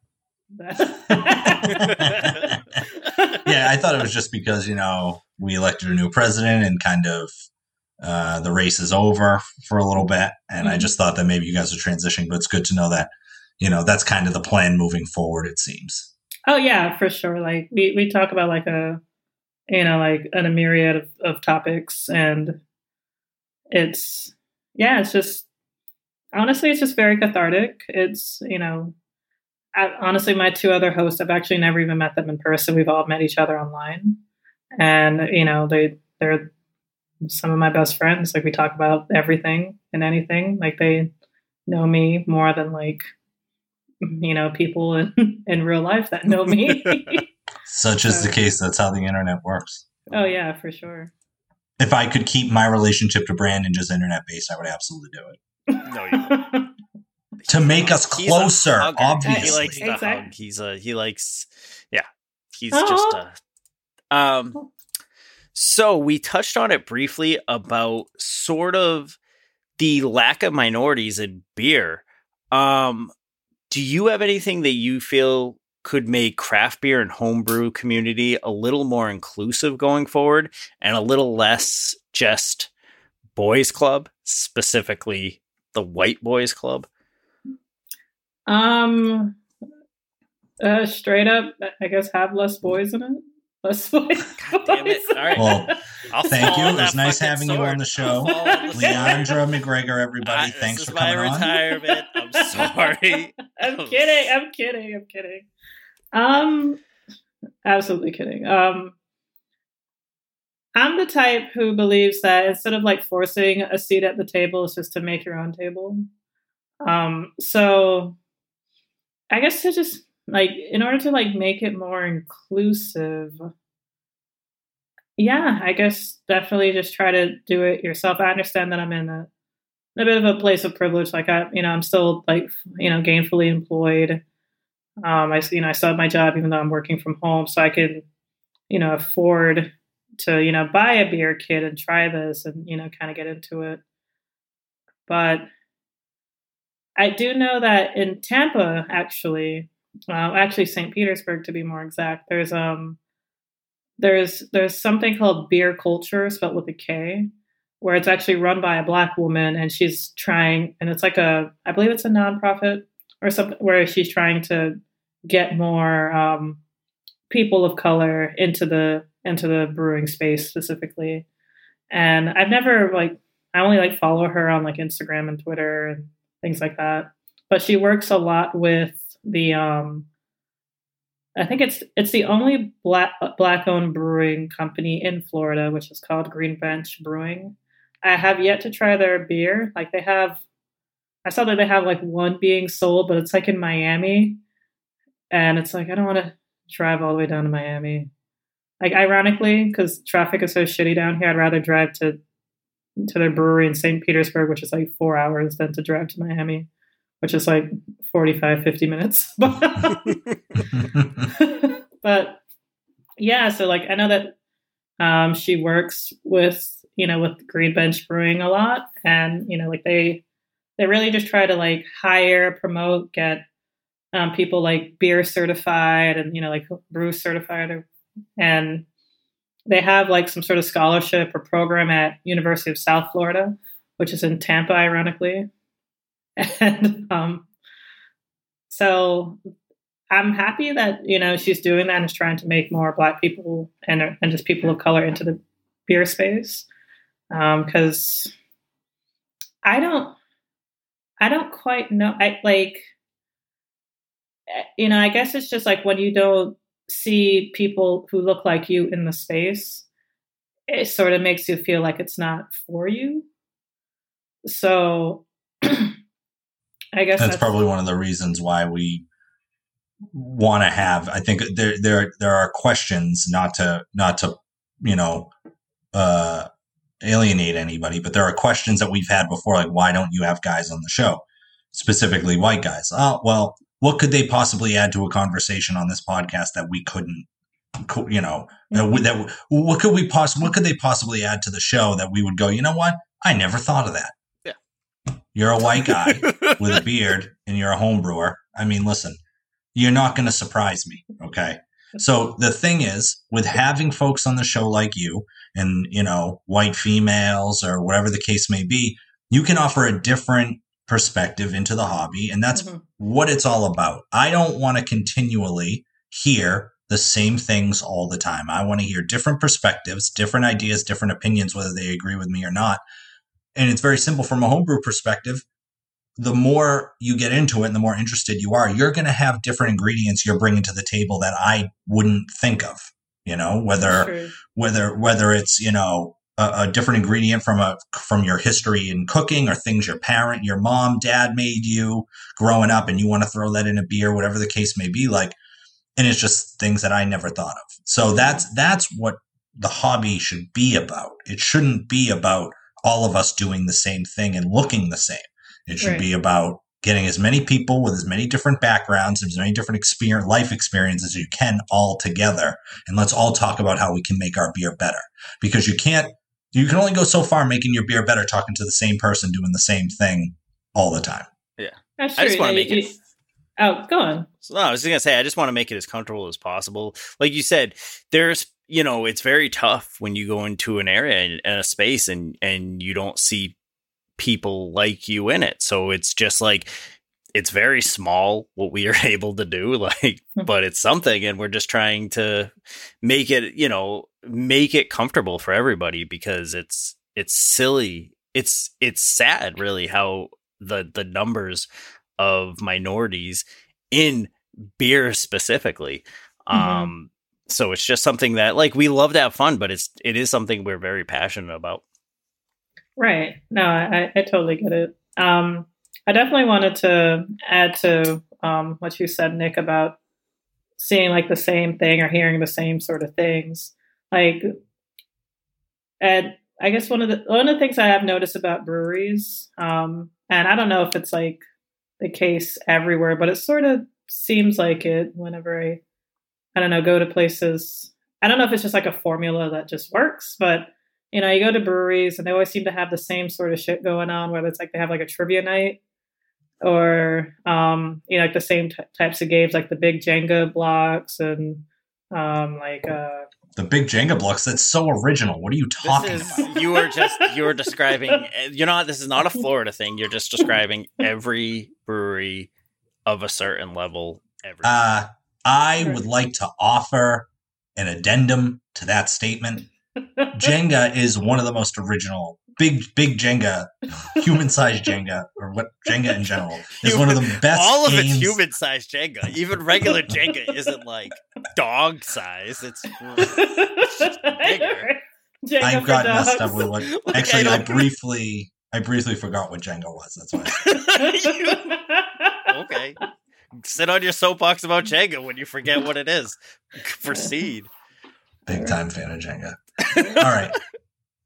Yeah, I thought it was just because, you know, we elected a new president and kind of uh, the race is over for a little bit. And mm-hmm. I just thought that maybe you guys are transitioning, but it's good to know that, you know, that's kind of the plan moving forward, it seems. Oh, yeah, for sure. Like we, we talk about like a, you know, like an, a myriad of, of topics, and it's, yeah, it's just, honestly, it's just very cathartic. It's, you know, I, honestly, my two other hosts, I've actually never even met them in person. We've all met each other online, and, you know, they, they're some of my best friends. Like, we talk about everything and anything. Like, they know me more than like, you know, people in, in real life that know me. Such is the case. That's how the internet works. Oh yeah, for sure. If I could keep my relationship to Brandon just internet based, I would absolutely do it. No, you wouldn't. To make us closer, obviously. He likes the exactly. hug. He's a, he likes, yeah, he's Aww. just a, um, so we touched on it briefly about sort of the lack of minorities in beer. Um, do you have anything that you feel could make craft beer and homebrew community a little more inclusive going forward and a little less just boys club, specifically the white boys club? Um, uh, straight up, I guess have less boys in it. Less boys. God damn it! All right. Well, I'll thank you. It was nice having sword. you on the show, Leandra McGregor. Everybody, I, thanks for coming on. This is my retirement. I'm sorry. I'm kidding. I'm kidding. I'm kidding. Um, absolutely kidding. Um, I'm the type who believes that instead of like forcing a seat at the table, it's just to make your own table. Um, so I guess to just like, in order to like make it more inclusive, yeah, I guess definitely just try to do it yourself. I understand that I'm in a, a bit of a place of privilege. Like I, you know, I'm still like, you know, gainfully employed. Um, I, you know, I still have my job even though I'm working from home, so I can, you know, afford to, you know, buy a beer kit and try this and, you know, kind of get into it. But I do know that in Tampa, actually, uh, actually Saint Petersburg to be more exact, there's um, there's there's something called Beer Culture, spelled with a K, where it's actually run by a Black woman, and she's trying, and it's like a, I believe it's a nonprofit or something, where she's trying to get more um, people of color into the into the brewing space specifically. And I've never like, I only like follow her on like Instagram and Twitter and things like that. But she works a lot with the, um, I think it's it's the only black black owned brewing company in Florida, which is called Green Bench Brewing. I have yet to try their beer. Like they have, I saw that they have like one being sold, but it's like in Miami. And it's like, I don't want to drive all the way down to Miami. Like ironically, because traffic is so shitty down here, I'd rather drive to to their brewery in Saint Petersburg, which is like four hours, than to drive to Miami, which is like forty-five, fifty minutes. But yeah, so like, I know that um, she works with, you know, with Green Bench Brewing a lot. And, you know, like they, they really just try to like hire, promote, get um, people like beer certified and, you know, like brew certified, or, and they have like some sort of scholarship or program at University of South Florida, which is in Tampa, ironically. And um, so I'm happy that, you know, she's doing that and is trying to make more Black people and and just people of color into the beer space. Um, 'cause I don't, I don't quite know. I like, you know, I guess it's just like when you don't see people who look like you in the space, it sort of makes you feel like it's not for you. So I guess that's, that's probably one of the reasons why we want to have, I think there, there, there are questions, not to, not to, you know, uh, alienate anybody, but there are questions that we've had before. Like, why don't you have guys on the show, specifically white guys? Oh, well, what could they possibly add to a conversation on this podcast that we couldn't, you know, that, that what could we possibly, what could they possibly add to the show that we would go, you know what? I never thought of that. Yeah. You're a white guy with a beard and you're a home brewer. I mean, listen, you're not going to surprise me. Okay. So the thing is, with having folks on the show like you and, you know, white females or whatever the case may be, you can offer a different perspective into the hobby. And that's mm-hmm. what it's all about. I don't want to continually hear the same things all the time. I want to hear different perspectives, different ideas, different opinions, whether they agree with me or not. And it's very simple from a homebrew perspective. The more you get into it and the more interested you are, you're going to have different ingredients you're bringing to the table that I wouldn't think of, you know, whether, True. whether, whether it's, you know, a, a different ingredient from a, from your history in cooking or things your parent, your mom, dad made you growing up and you want to throw that in a beer, whatever the case may be, like, and it's just things that I never thought of. So that's, that's what the hobby should be about. It shouldn't be about all of us doing the same thing and looking the same. It should right. be about getting as many people with as many different backgrounds, as many different experience, life experiences as you can all together. And let's all talk about how we can make our beer better, because you can't, you can only go so far making your beer better, talking to the same person, doing the same thing all the time. Yeah. That's true. I just want to make it. Oh, go on. No, I was going to say, I just want to make it as comfortable as possible. Like you said, there's, you know, it's very tough when you go into an area and, and a space and, and you don't see people like you in it. So it's just like, it's very small what we are able to do, like, but it's something, and we're just trying to make it, you know, make it comfortable for everybody, because it's, it's silly. It's, it's sad really how the, the numbers of minorities in beer specifically. Mm-hmm. Um, so it's just something that, like, we love to have fun, but it's, it is something we're very passionate about. Right. No, I, I totally get it. Um, I definitely wanted to add to um, what you said, Nick, about seeing like the same thing or hearing the same sort of things. Like, and I guess one of the one of the things I have noticed about breweries, um, and I don't know if it's like the case everywhere, but it sort of seems like it whenever I, I don't know, go to places. I don't know if it's just like a formula that just works, but you know, you go to breweries and they always seem to have the same sort of shit going on, whether it's like they have like a trivia night or, um, you know, like the same t- types of games, like the big Jenga blocks and um, like uh, the big Jenga blocks. That's so original. What are you talking is, about? You are just you are describing, you know, this is not a Florida thing. You're just describing every brewery of a certain level. Every uh, I sure. would like to offer an addendum to that statement. Jenga is one of the most original. Big, big Jenga, human-sized Jenga, or what Jenga in general, is human, one of the best all of games. It's human-sized Jenga. Even regular Jenga isn't like dog-sized. It's, it's just bigger. Jenga I got messed up with what. Like, actually, I, I briefly, I briefly forgot what Jenga was. That's why. you, okay, sit on your soapbox about Jenga when you forget what it is. Proceed. Big time fan of Jenga. All right.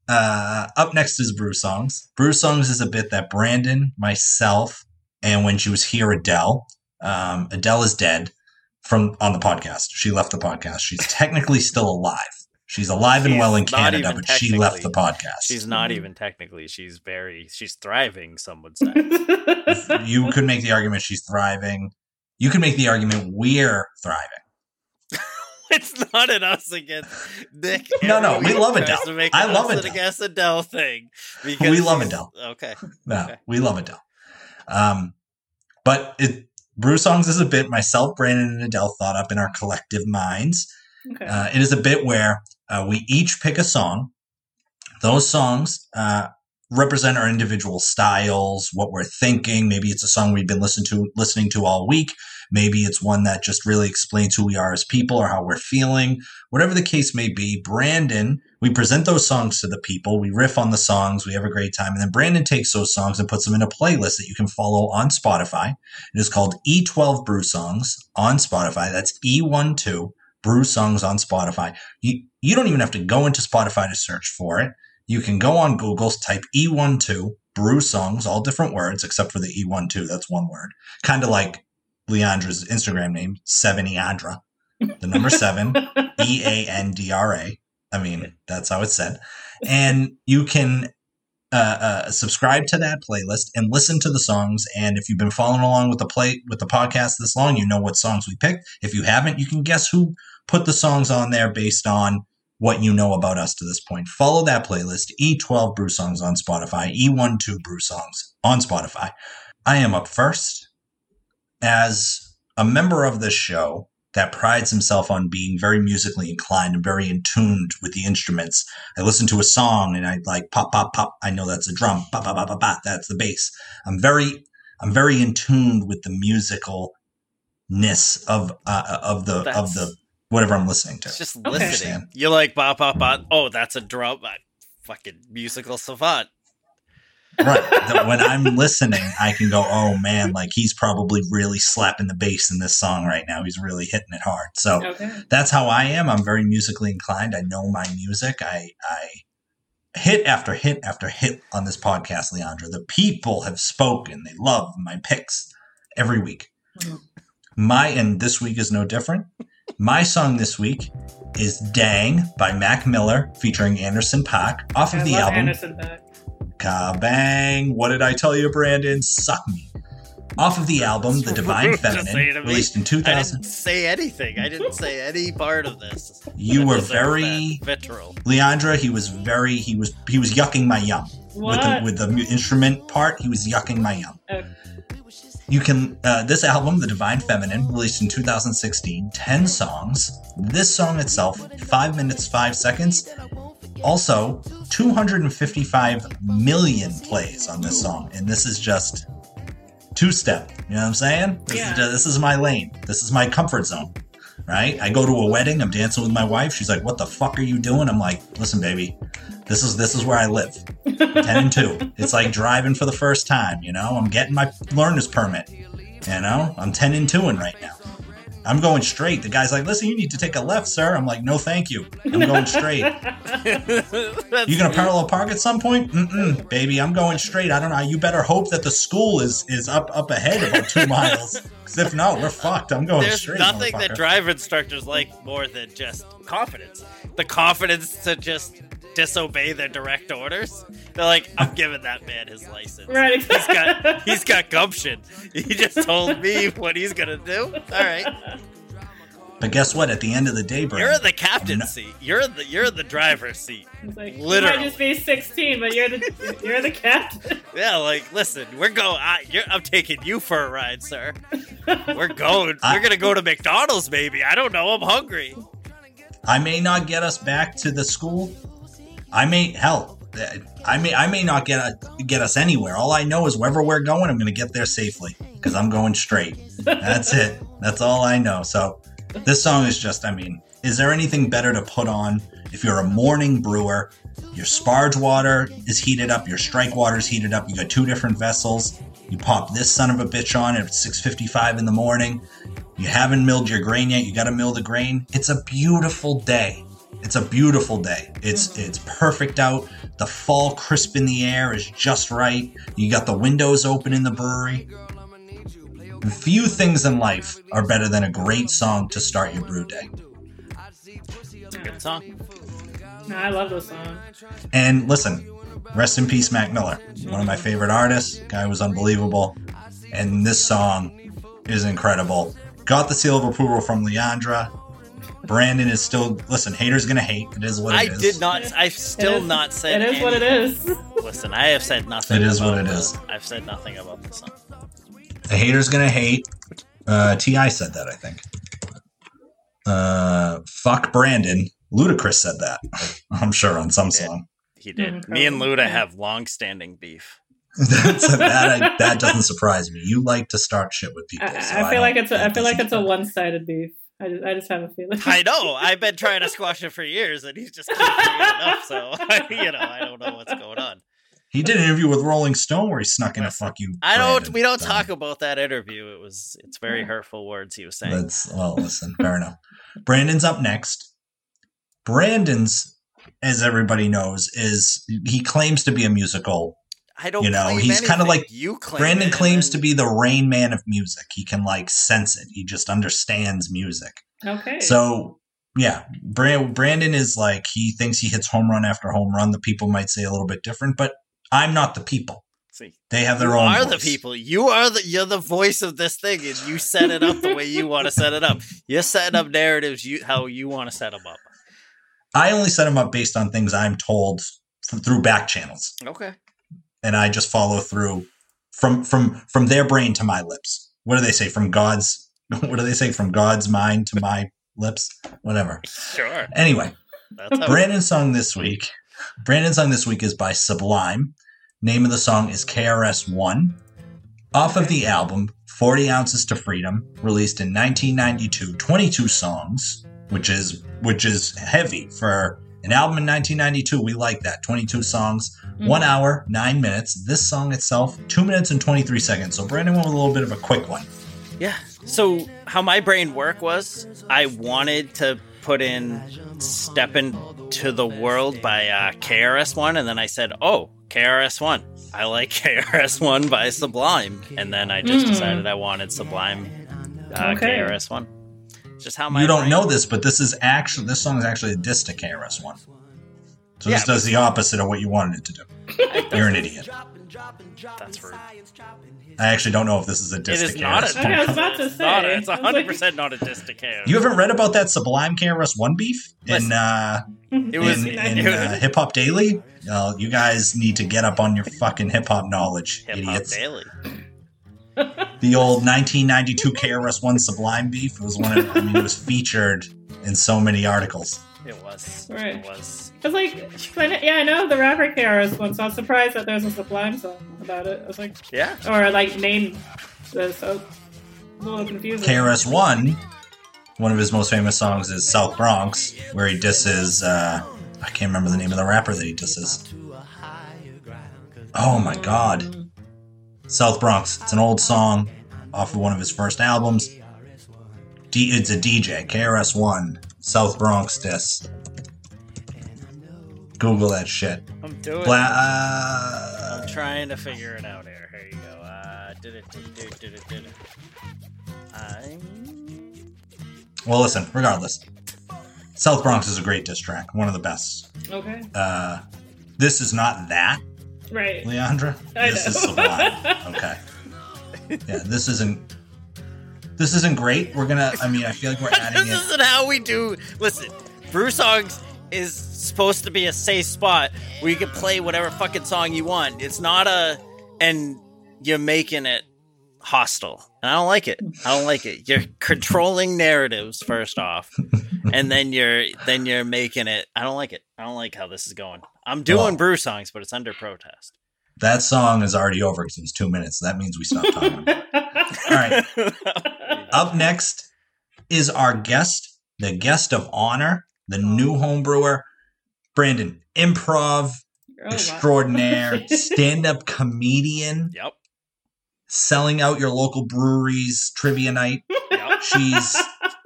Uh, up next is Brew Songs. Brew Songs is a bit that Brandon, myself, and when she was here, Adele. Um, Adele is dead from on the podcast. She left the podcast. She's technically still alive. She's alive she's and well in Canada, but she left the podcast. She's not even technically. She's very, she's thriving, some would say. You could make the argument she's thriving. You could make the argument we're thriving. It's not an us against Nick. No, no, we love Adele. I love Adele. Against Adele thing. We love Adele. Okay. No, okay. We love Adele. Um, but it, Brew Songs is a bit myself, Brandon, and Adele thought up in our collective minds. Okay. Uh, it is a bit where uh, we each pick a song. Those songs uh, represent our individual styles, what we're thinking. Maybe it's a song we've been listening to, listening to all week. Maybe it's one that just really explains who we are as people or how we're feeling. Whatever the case may be, Brandon, we present those songs to the people. We riff on the songs. We have a great time. And then Brandon takes those songs and puts them in a playlist that you can follow on Spotify. It is called E twelve Brew Songs on Spotify. That's E twelve Brew Songs on Spotify. You, you don't even have to go into Spotify to search for it. You can go on Google, type E twelve Brew Songs, all different words except for the E twelve. That's one word. Kind of like Leandra's Instagram name, Sevenandra, the number seven, E A N D R A. I mean, that's how it's said. And you can uh, uh, subscribe to that playlist and listen to the songs. And if you've been following along with the play with the podcast this long, you know what songs we picked. If you haven't, you can guess who put the songs on there based on what you know about us to this point. Follow that playlist, E twelve Brew Songs on Spotify, E twelve Brew Songs on Spotify. I am up first. As a member of this show that prides himself on being very musically inclined and very in tune with the instruments, I listen to a song and I like pop, pop, pop. I know that's a drum. Pop, pop, pop, pop, pop. That's the bass. I'm very, I'm very in tune with the musicalness of uh, of the that's, of the whatever I'm listening to. It's just okay. Listening. You like pop, pop, pop. Oh, that's a drum. I fucking musical savant. Right. When I'm listening, I can go, oh man, like he's probably really slapping the bass in this song right now. He's really hitting it hard. So okay. That's how I am. I'm very musically inclined. I know my music. I, I hit after hit after hit on this podcast, Leandra. The people have spoken. They love my picks every week. My, and this week is no different. My song this week is Dang by Mac Miller featuring Anderson .Paak off of I the love album. Anderson .Paak. Kabang! What did I tell you, Brandon? Suck me. Off of the album, The Divine Feminine, released in two thousand. I didn't say anything. I didn't say any part of this. You were very vitriol, Leandra. He was very. He was. He was yucking my yum with the, with the instrument part. He was yucking my yum. Okay. You can. Uh, this album, The Divine Feminine, released in two thousand sixteen, ten songs. This song itself, five minutes five seconds. Also, two hundred fifty-five million plays on this song, and this is just two-step. You know what I'm saying? This, yeah. is, just, this is my lane. This is my comfort zone, right? I go to a wedding. I'm dancing with my wife. She's like, what the fuck are you doing? I'm like, listen, baby, this is this is where I live. ten and two. It's like driving for the first time, you know? I'm getting my learner's permit, you know? I'm ten and two-ing right now. I'm going straight. The guy's like, listen, you need to take a left, sir. I'm like, no, thank you. I'm going straight. You gonna parallel park at some point? Mm-mm, baby, I'm going straight. I don't know. You better hope that the school is is up up ahead about two miles. Because if not, we're fucked. I'm going There's straight. There's nothing that drive instructors like more than just confidence. The confidence to just disobey their direct orders. They're like, I'm giving that man his license. Right. He's got he's got gumption. He just told me what he's gonna do. All right. But guess what? At the end of the day, bro, you're in the captain's not- seat. You're in the you're in the driver's seat. It's like, literally, you might just be sixteen, but you're the you're the captain. Yeah, like listen, we're going. I, you're, I'm taking you for a ride, sir. We're going. I- we're gonna go to McDonald's, maybe. I don't know. I'm hungry. I may not get us back to the school. I may hell. I may I may not get a, get us anywhere. All I know is wherever we're going, I'm going to get there safely because I'm going straight. That's it. That's all I know. So this song is just, I mean, is there anything better to put on if you're a morning brewer? Your sparge water is heated up. Your strike water is heated up. You got two different vessels. You pop this son of a bitch on at six fifty-five in the morning. You haven't milled your grain yet. You got to mill the grain. It's a beautiful day. It's a beautiful day. It's it's perfect out. The fall crisp in the air is just right. You got the windows open in the brewery. Few things in life are better than a great song to start your brew day. It's a good song. No, I love this song. And listen, rest in peace, Mac Miller. One of my favorite artists. Guy was unbelievable. And this song is incredible. Got the seal of approval from Leandra. Brandon is still, listen, haters gonna hate. It is what it I is. I did not, I've still is, not said It is anything. What it is. Listen, I have said nothing. It is what it is. The, I've said nothing about this song. The haters gonna hate. Uh, T I said that, I think. Uh, fuck Brandon. Ludacris said that, I'm sure, on some song. He did. He did. Me and Luda have long-standing beef. That's a, that I, that doesn't surprise me. You like to start shit with people. I, so I feel I like it's a, I feel like it's a one-sided beef. I just, I just have a feeling. I know. I've been trying to squash it for years, and he's just keeping it up. So, you know, I don't know what's going on. He did an interview with Rolling Stone where he snuck in a fuck you. I don't. We don't thing. talk about that interview. It was. It's very hurtful words he was saying. That's, well, listen. Fair enough. Brandon's up next. Brandon's, as everybody knows, is he claims to be a musical I don't. You know, he's kind of like you claim Brandon it, claims then... to be the Rain Man of music. He can like sense it. He just understands music. Okay. So yeah, Brandon is like, he thinks he hits home run after home run. The people might say a little bit different, but I'm not the people. See, they have their you own. You are voice. The people. You are the. You're the voice of this thing, and you set it up the way you want to set it up. You're setting up narratives. You how you want to set them up. I only set them up based on things I'm told through back channels. Okay. And I just follow through from from from their brain to my lips. What do they say? From God's what do they say? From God's mind to my lips? Whatever. Sure. Anyway, that's Brandon's song this week. Brandon's song this week is by Sublime. Name of the song is K R S One. Off of the album, forty ounces to Freedom, released in nineteen ninety-two, twenty-two songs, which is which is heavy for an album in nineteen ninety-two. We like that. twenty-two songs, mm-hmm. one hour, nine minutes. This song itself, two minutes and twenty-three seconds. So Brandon went with a little bit of a quick one. Yeah. So how my brain work was, I wanted to put in Step Into the World by uh, K R S One. And then I said, oh, K R S One. I like K R S One by Sublime. And then I just mm. decided I wanted Sublime uh, okay. K R S One. Just how my you don't brain know this, but this is actually this song is actually a diss to K R S One. So yeah, this does the opposite of what you wanted it to do. You're an idiot. That's rude. I actually don't know if this is a diss it to K R S One. Okay, I was about to say. It's one hundred percent like... not a diss to K R S One. You haven't read about that Sublime K R S One beef in, uh, it was, in, in uh, Hip Hop Daily? Uh, you guys need to get up on your fucking hip hop knowledge, hip-hop idiots. Hip Hop Daily. The old nineteen ninety-two K R S One Sublime beef was one of I mean, it was featured in so many articles. It was. Right. It was. It's like, yeah, I know the rapper K R S One, so I was surprised that there's a Sublime song about it. I was like, yeah. Or like name this. I was a little confusing. K R S One, one of his most famous songs is South Bronx, where he disses, uh, I can't remember the name of the rapper that he disses. Oh my God. South Bronx. It's an old song off of one of his first albums. D- it's a D J. K R S One. South Bronx diss. Google that shit. I'm doing Bla- it. Uh, I'm trying to figure it out here. Here you go. Uh, did it, did it, did it, did it. I'm... Well, listen, regardless. South Bronx is a great diss track. One of the best. Okay. Uh, this is not that. Right. Leandra, I this know. Is Sublime. Okay. Yeah, this isn't this isn't great. We're gonna I mean I feel like we're adding this it. Isn't how we do listen, Brew Songs is supposed to be a safe spot where you can play whatever fucking song you want. It's not a and you're making it hostile. And I don't like it. I don't like it. You're controlling narratives first off. And then you're then you're making it. I don't like it. I don't like how this is going. I'm doing well, Brew Songs, but it's under protest. That song is already over because it was two minutes. That means we stopped talking. All right. Up next is our guest, the guest of honor, the new homebrewer, Brandon, improv oh, extraordinaire, wow. stand-up comedian. Yep. Selling out your local breweries trivia night. Yep. She's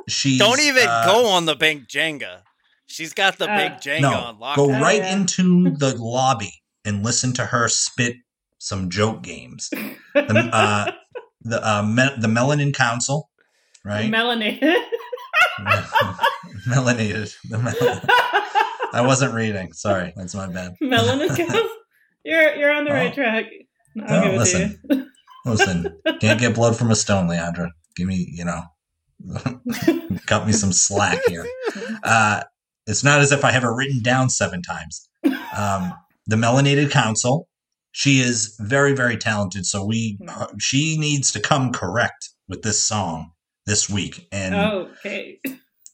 she's don't even uh, go on the bank Jenga. She's got the uh, big Jenga no, on lockdown. Go right uh, yeah. into the lobby and listen to her spit some joke games. The uh, the, uh, me- the Melanated Council, right? The melanated. melanated. The melanated. I wasn't reading. Sorry, that's my bad. Melanated Council. You're you're on the oh. right track. I'll no, give listen, it to you. Listen. Can't get blood from a stone, Leandra. Give me, you know, cut me some slack here. Uh, It's not as if I have it written down seven times. Um, the Melanated Council. She is very, very talented. So we, uh, she needs to come correct with this song this week. And okay.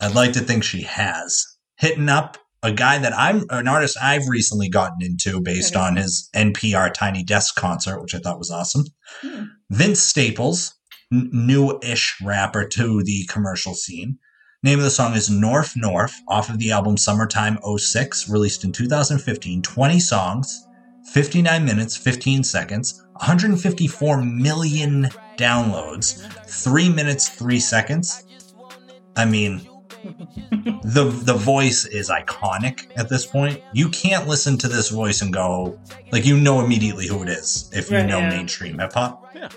I'd like to think she has. Hitting up a guy that I'm, an artist I've recently gotten into based okay. on his N P R Tiny Desk concert, which I thought was awesome. Hmm. Vince Staples, n- new-ish rapper to the commercial scene. Name of the song is North North, off of the album Summertime oh six, released in two thousand fifteen. twenty songs, fifty-nine minutes, fifteen seconds, one hundred fifty-four million downloads, three minutes, three seconds. I mean, the the voice is iconic at this point. You can't listen to this voice and go, like, you know immediately who it is if you right, know yeah. mainstream hip hop. Yeah.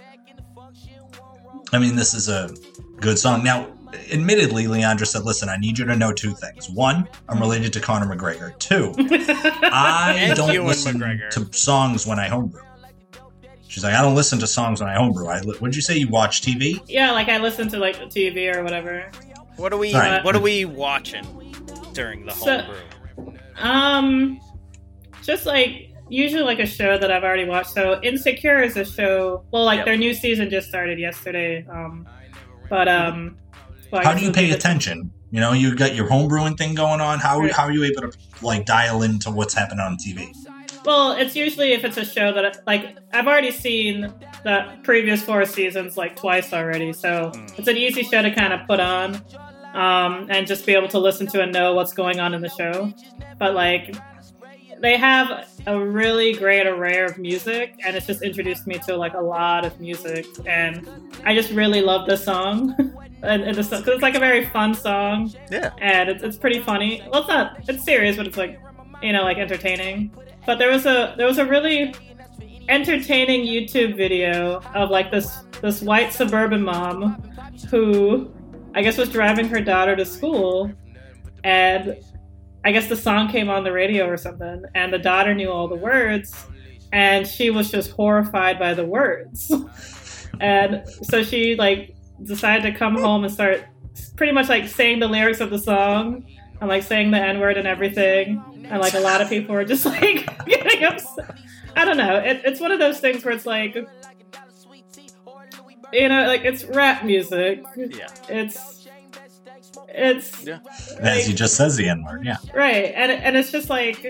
I mean, this is a good song. Now, admittedly, Leandra said, listen, I need you to know two things. One, I'm related to Conor McGregor. Two, I don't Ewan listen McGregor. to songs when I homebrew. She's like, I don't listen to songs when I homebrew. I li- what'd you say? You watch T V? Yeah, like I listen to like T V or whatever. What are we? Right. What are we watching during the homebrew? So, um, just like usually like a show that I've already watched. So Insecure is a show. Well, like yep. their new season just started yesterday. Um, but um, well, how do you pay attention? You know, you got your homebrewing thing going on. How right. how are you able to like dial into what's happening on T V? Well, it's usually if it's a show that, like, I've already seen the previous four seasons, like, twice already. So it's an easy show to kind of put on um, and just be able to listen to and know what's going on in the show. But, like, they have a really great array of music, and it's just introduced me to, like, a lot of music. And I just really love this song. and, and this, 'cause it's, like, a very fun song. Yeah. And it's, it's pretty funny. Well, it's not, it's serious, but it's, like, you know, like, entertaining. But there was a there was a really entertaining YouTube video of like this this white suburban mom who I guess was driving her daughter to school, and I guess the song came on the radio or something, and the daughter knew all the words, and she was just horrified by the words. And so she like decided to come home and start pretty much like saying the lyrics of the song and like saying the N-word and everything. And, like, a lot of people are just, like, getting upset. I don't know. It, it's one of those things where it's, like, you know, like, it's rap music. Yeah. It's, it's. Yeah. Like, as he just says the N-word, yeah. Right. And and it's just, like,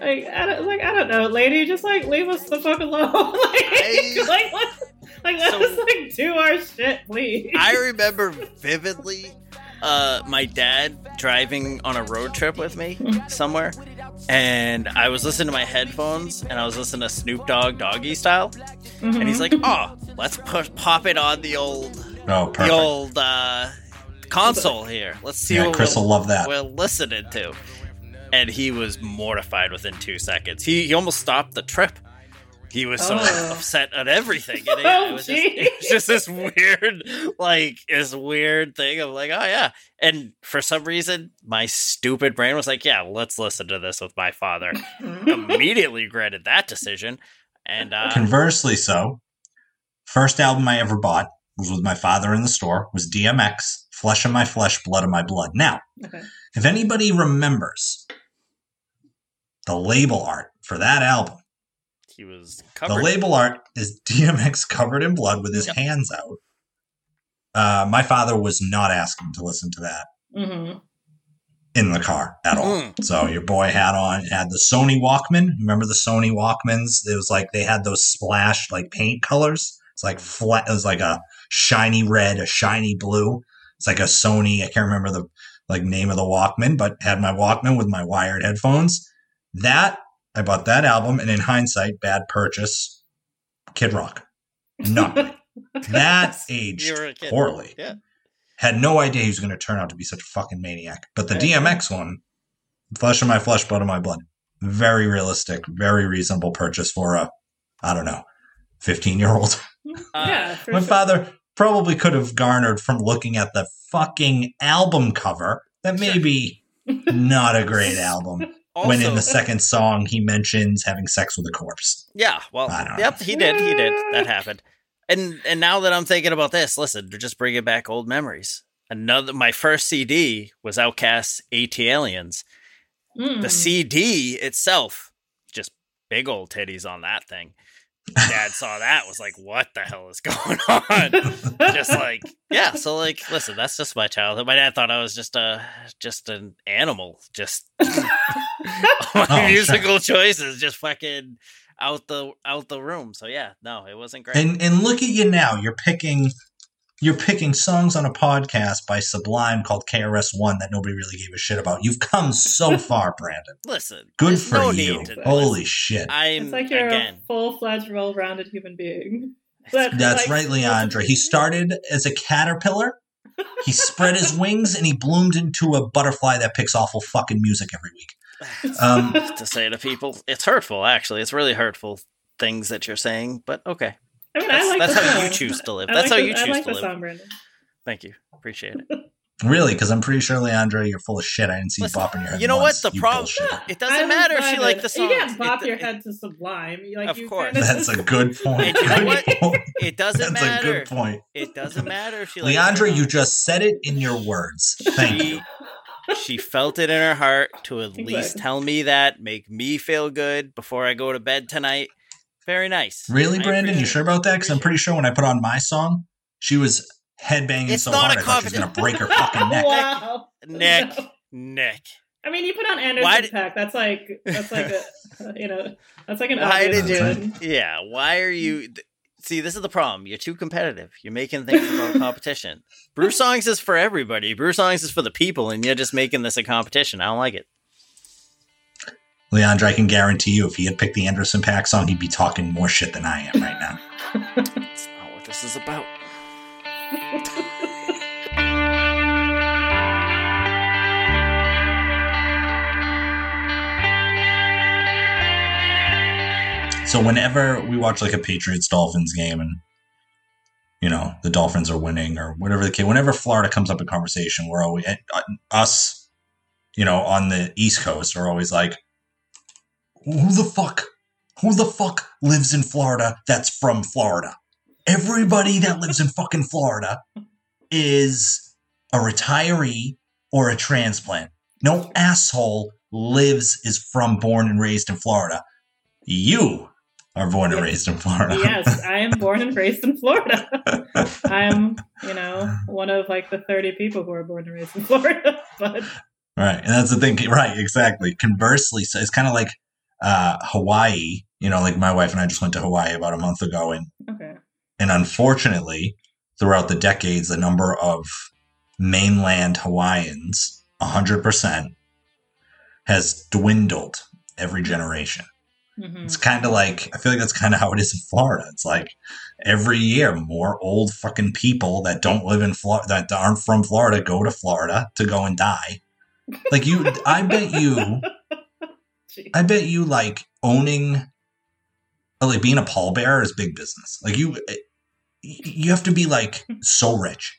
like I, don't, like, I don't know, lady, just, like, leave us the fuck alone. like, I, like, let's, like, let so, us, like, do our shit, please. I remember vividly. Uh, my dad driving on a road trip with me somewhere, and I was listening to my headphones, and I was listening to Snoop Dogg, Doggy Style, mm-hmm. and he's like, "Oh, let's push, pop it on the old, oh, perfect. the old uh, console here. Let's see yeah, what Chris will love that. We're listening to." And he was mortified within two seconds. He he almost stopped the trip. He was so oh. upset at everything. And it, oh, it, was just, it was just this weird, like, this weird thing of like, oh, yeah. And for some reason, my stupid brain was like, yeah, let's listen to this with my father. Immediately regretted that decision. And uh, conversely, so, first album I ever bought was with my father in the store, was D M X, Flesh of My Flesh, Blood of My Blood. Now, okay. if anybody remembers the label art for that album, he was covered. The label art is D M X covered in blood with his yep. hands out. Uh, my father was not asking to listen to that mm-hmm. in the car at all. Mm. So your boy had on had the Sony Walkman. Remember the Sony Walkmans? It was like they had those splash like paint colors. It's like flat. It was like a shiny red, a shiny blue. It's like a Sony. I can't remember the like name of the Walkman, but had my Walkman with my wired headphones. That. I bought that album, and in hindsight, bad purchase. Kid Rock. None. That aged poorly. Yeah. Had no idea he was going to turn out to be such a fucking maniac. But the right. D M X one, Flesh of My Flesh, Blood of My Blood, very realistic, very reasonable purchase for a, I don't know, fifteen-year-old. Yeah, my sure. father probably could have garnered from looking at the fucking album cover that may sure. be not a great album. Also, when in the second song he mentions having sex with a corpse. Yeah, well, yep, know. he did, he did. That happened. And and now that I'm thinking about this, listen, they're just bringing back old memories. Another, my first C D was Outkast's AT Aliens. Mm. The C D itself, just big old titties on that thing. Dad saw that, was like, what the hell is going on? Just like, yeah. So like, listen, that's just my childhood. My dad thought I was just a just an animal. Just my oh, musical sure. choices, just fucking out the out the room. So yeah, no, it wasn't great. And and look at you now. You're picking you're picking songs on a podcast by Sublime called K R S One that nobody really gave a shit about. You've come so far, Brandon. Listen, good for no you. Holy listen. Shit! I'm, it's like you're again. a full-fledged, well-rounded human being. But that's like, right, Leandra. He started as a caterpillar, He spread his wings and he bloomed into a butterfly that picks awful fucking music every week. Um, to say to people, it's hurtful, actually. It's really hurtful things that you're saying, but okay. I mean, that's, I like that's how song. You choose to live. I that's like how the, you choose I like to the live. Song, Brandon. Thank you. Appreciate it. Really? Because I'm pretty sure, Leandra, you're full of shit. I didn't see you bopping your head. You know once, what? The problem. Yeah, it doesn't matter if you like the song. You can't bop it, your head it, to Sublime. Like, of you course. That's a good point. You know what? It doesn't that's matter. That's a good point. It doesn't matter if she likes Leandra, it. You just said it in your words. Thank you. She felt it in her heart to at exactly. least tell me that, make me feel good before I go to bed tonight. Very nice. Really, I Brandon? You sure about that? Because I'm pretty sure when I put on my song, she was headbanging it's so hard I thought she was going to break her fucking neck. Wow. Neck. No. Neck. I mean, you put on Anderson .Paak. That's like, that's like a, you know, that's like an why did you? Yeah. Why are you? See, this is the problem. You're too competitive. You're making things about competition. Brew Songs is for everybody. Brew Songs is for the people, and you're just making this a competition. I don't like it. Leandra, I can guarantee you if he had picked the Anderson .Paak song, he'd be talking more shit than I am right now. That's not what this is about. So whenever we watch like a Patriots Dolphins game and you know the Dolphins are winning or whatever the case, whenever Florida comes up in conversation, we're always us, you know, on the East Coast are always like, who the fuck, who the fuck lives in Florida that's from Florida? Everybody that lives in fucking Florida is a retiree or a transplant. No asshole lives, is from, born and raised in Florida. You are born and raised in Florida. Yes, I am born and raised in Florida. I'm, you know, one of like the thirty people who are born and raised in Florida. But right. And that's the thing. Right. Exactly. Conversely, so it's kind of like uh, Hawaii. You know, like my wife and I just went to Hawaii about a month ago. And okay. And unfortunately, throughout the decades, the number of mainland Hawaiians, one hundred percent, has dwindled every generation. Mm-hmm. It's kind of like, I feel like that's kind of how it is in Florida. It's like every year, more old fucking people that don't live in Florida, that aren't from Florida, go to Florida to go and die. Like you, I bet you, Jeez. I bet you like owning, like being a pallbearer is big business. Like you. You have to be like so rich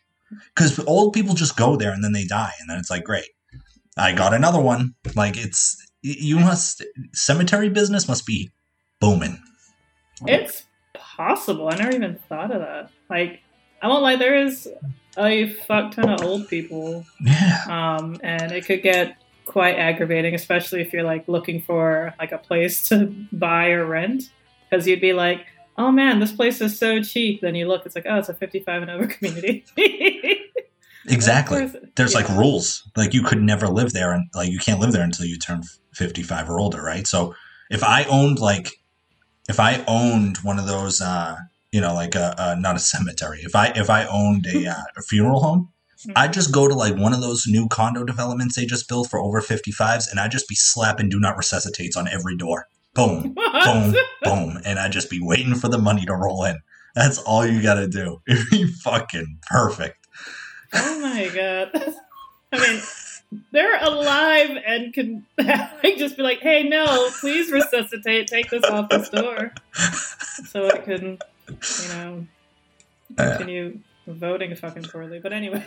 because old people just go there and then they die. And then it's like, great, I got another one. Like it's, you must, cemetery business must be booming. It's possible. I never even thought of that. Like, I won't lie. There is a fuck ton of old people. Yeah. Um, and it could get quite aggravating, especially if you're like looking for like a place to buy or rent. 'Cause you'd be like, oh man, this place is so cheap. Then you look, it's like, oh, it's a fifty-five and over community. Exactly. There's yeah. like rules. Like you could never live there. And like, you can't live there until you turn fifty-five or older. Right. So if I owned like, if I owned one of those, uh, you know, like a, a not a cemetery, if I, if I owned a, uh, a funeral home, I'd just go to like one of those new condo developments they just built for over fifty-fives. And I'd just be slapping do not resuscitates on every door. Boom, boom, boom. And I'd just be waiting for the money to roll in. That's all you got to do. It'd be fucking perfect. Oh, my God. I mean, they're alive and can just be like, hey, no, please resuscitate. Take this off this door. So it can, you know, continue uh, voting fucking poorly. But anyway.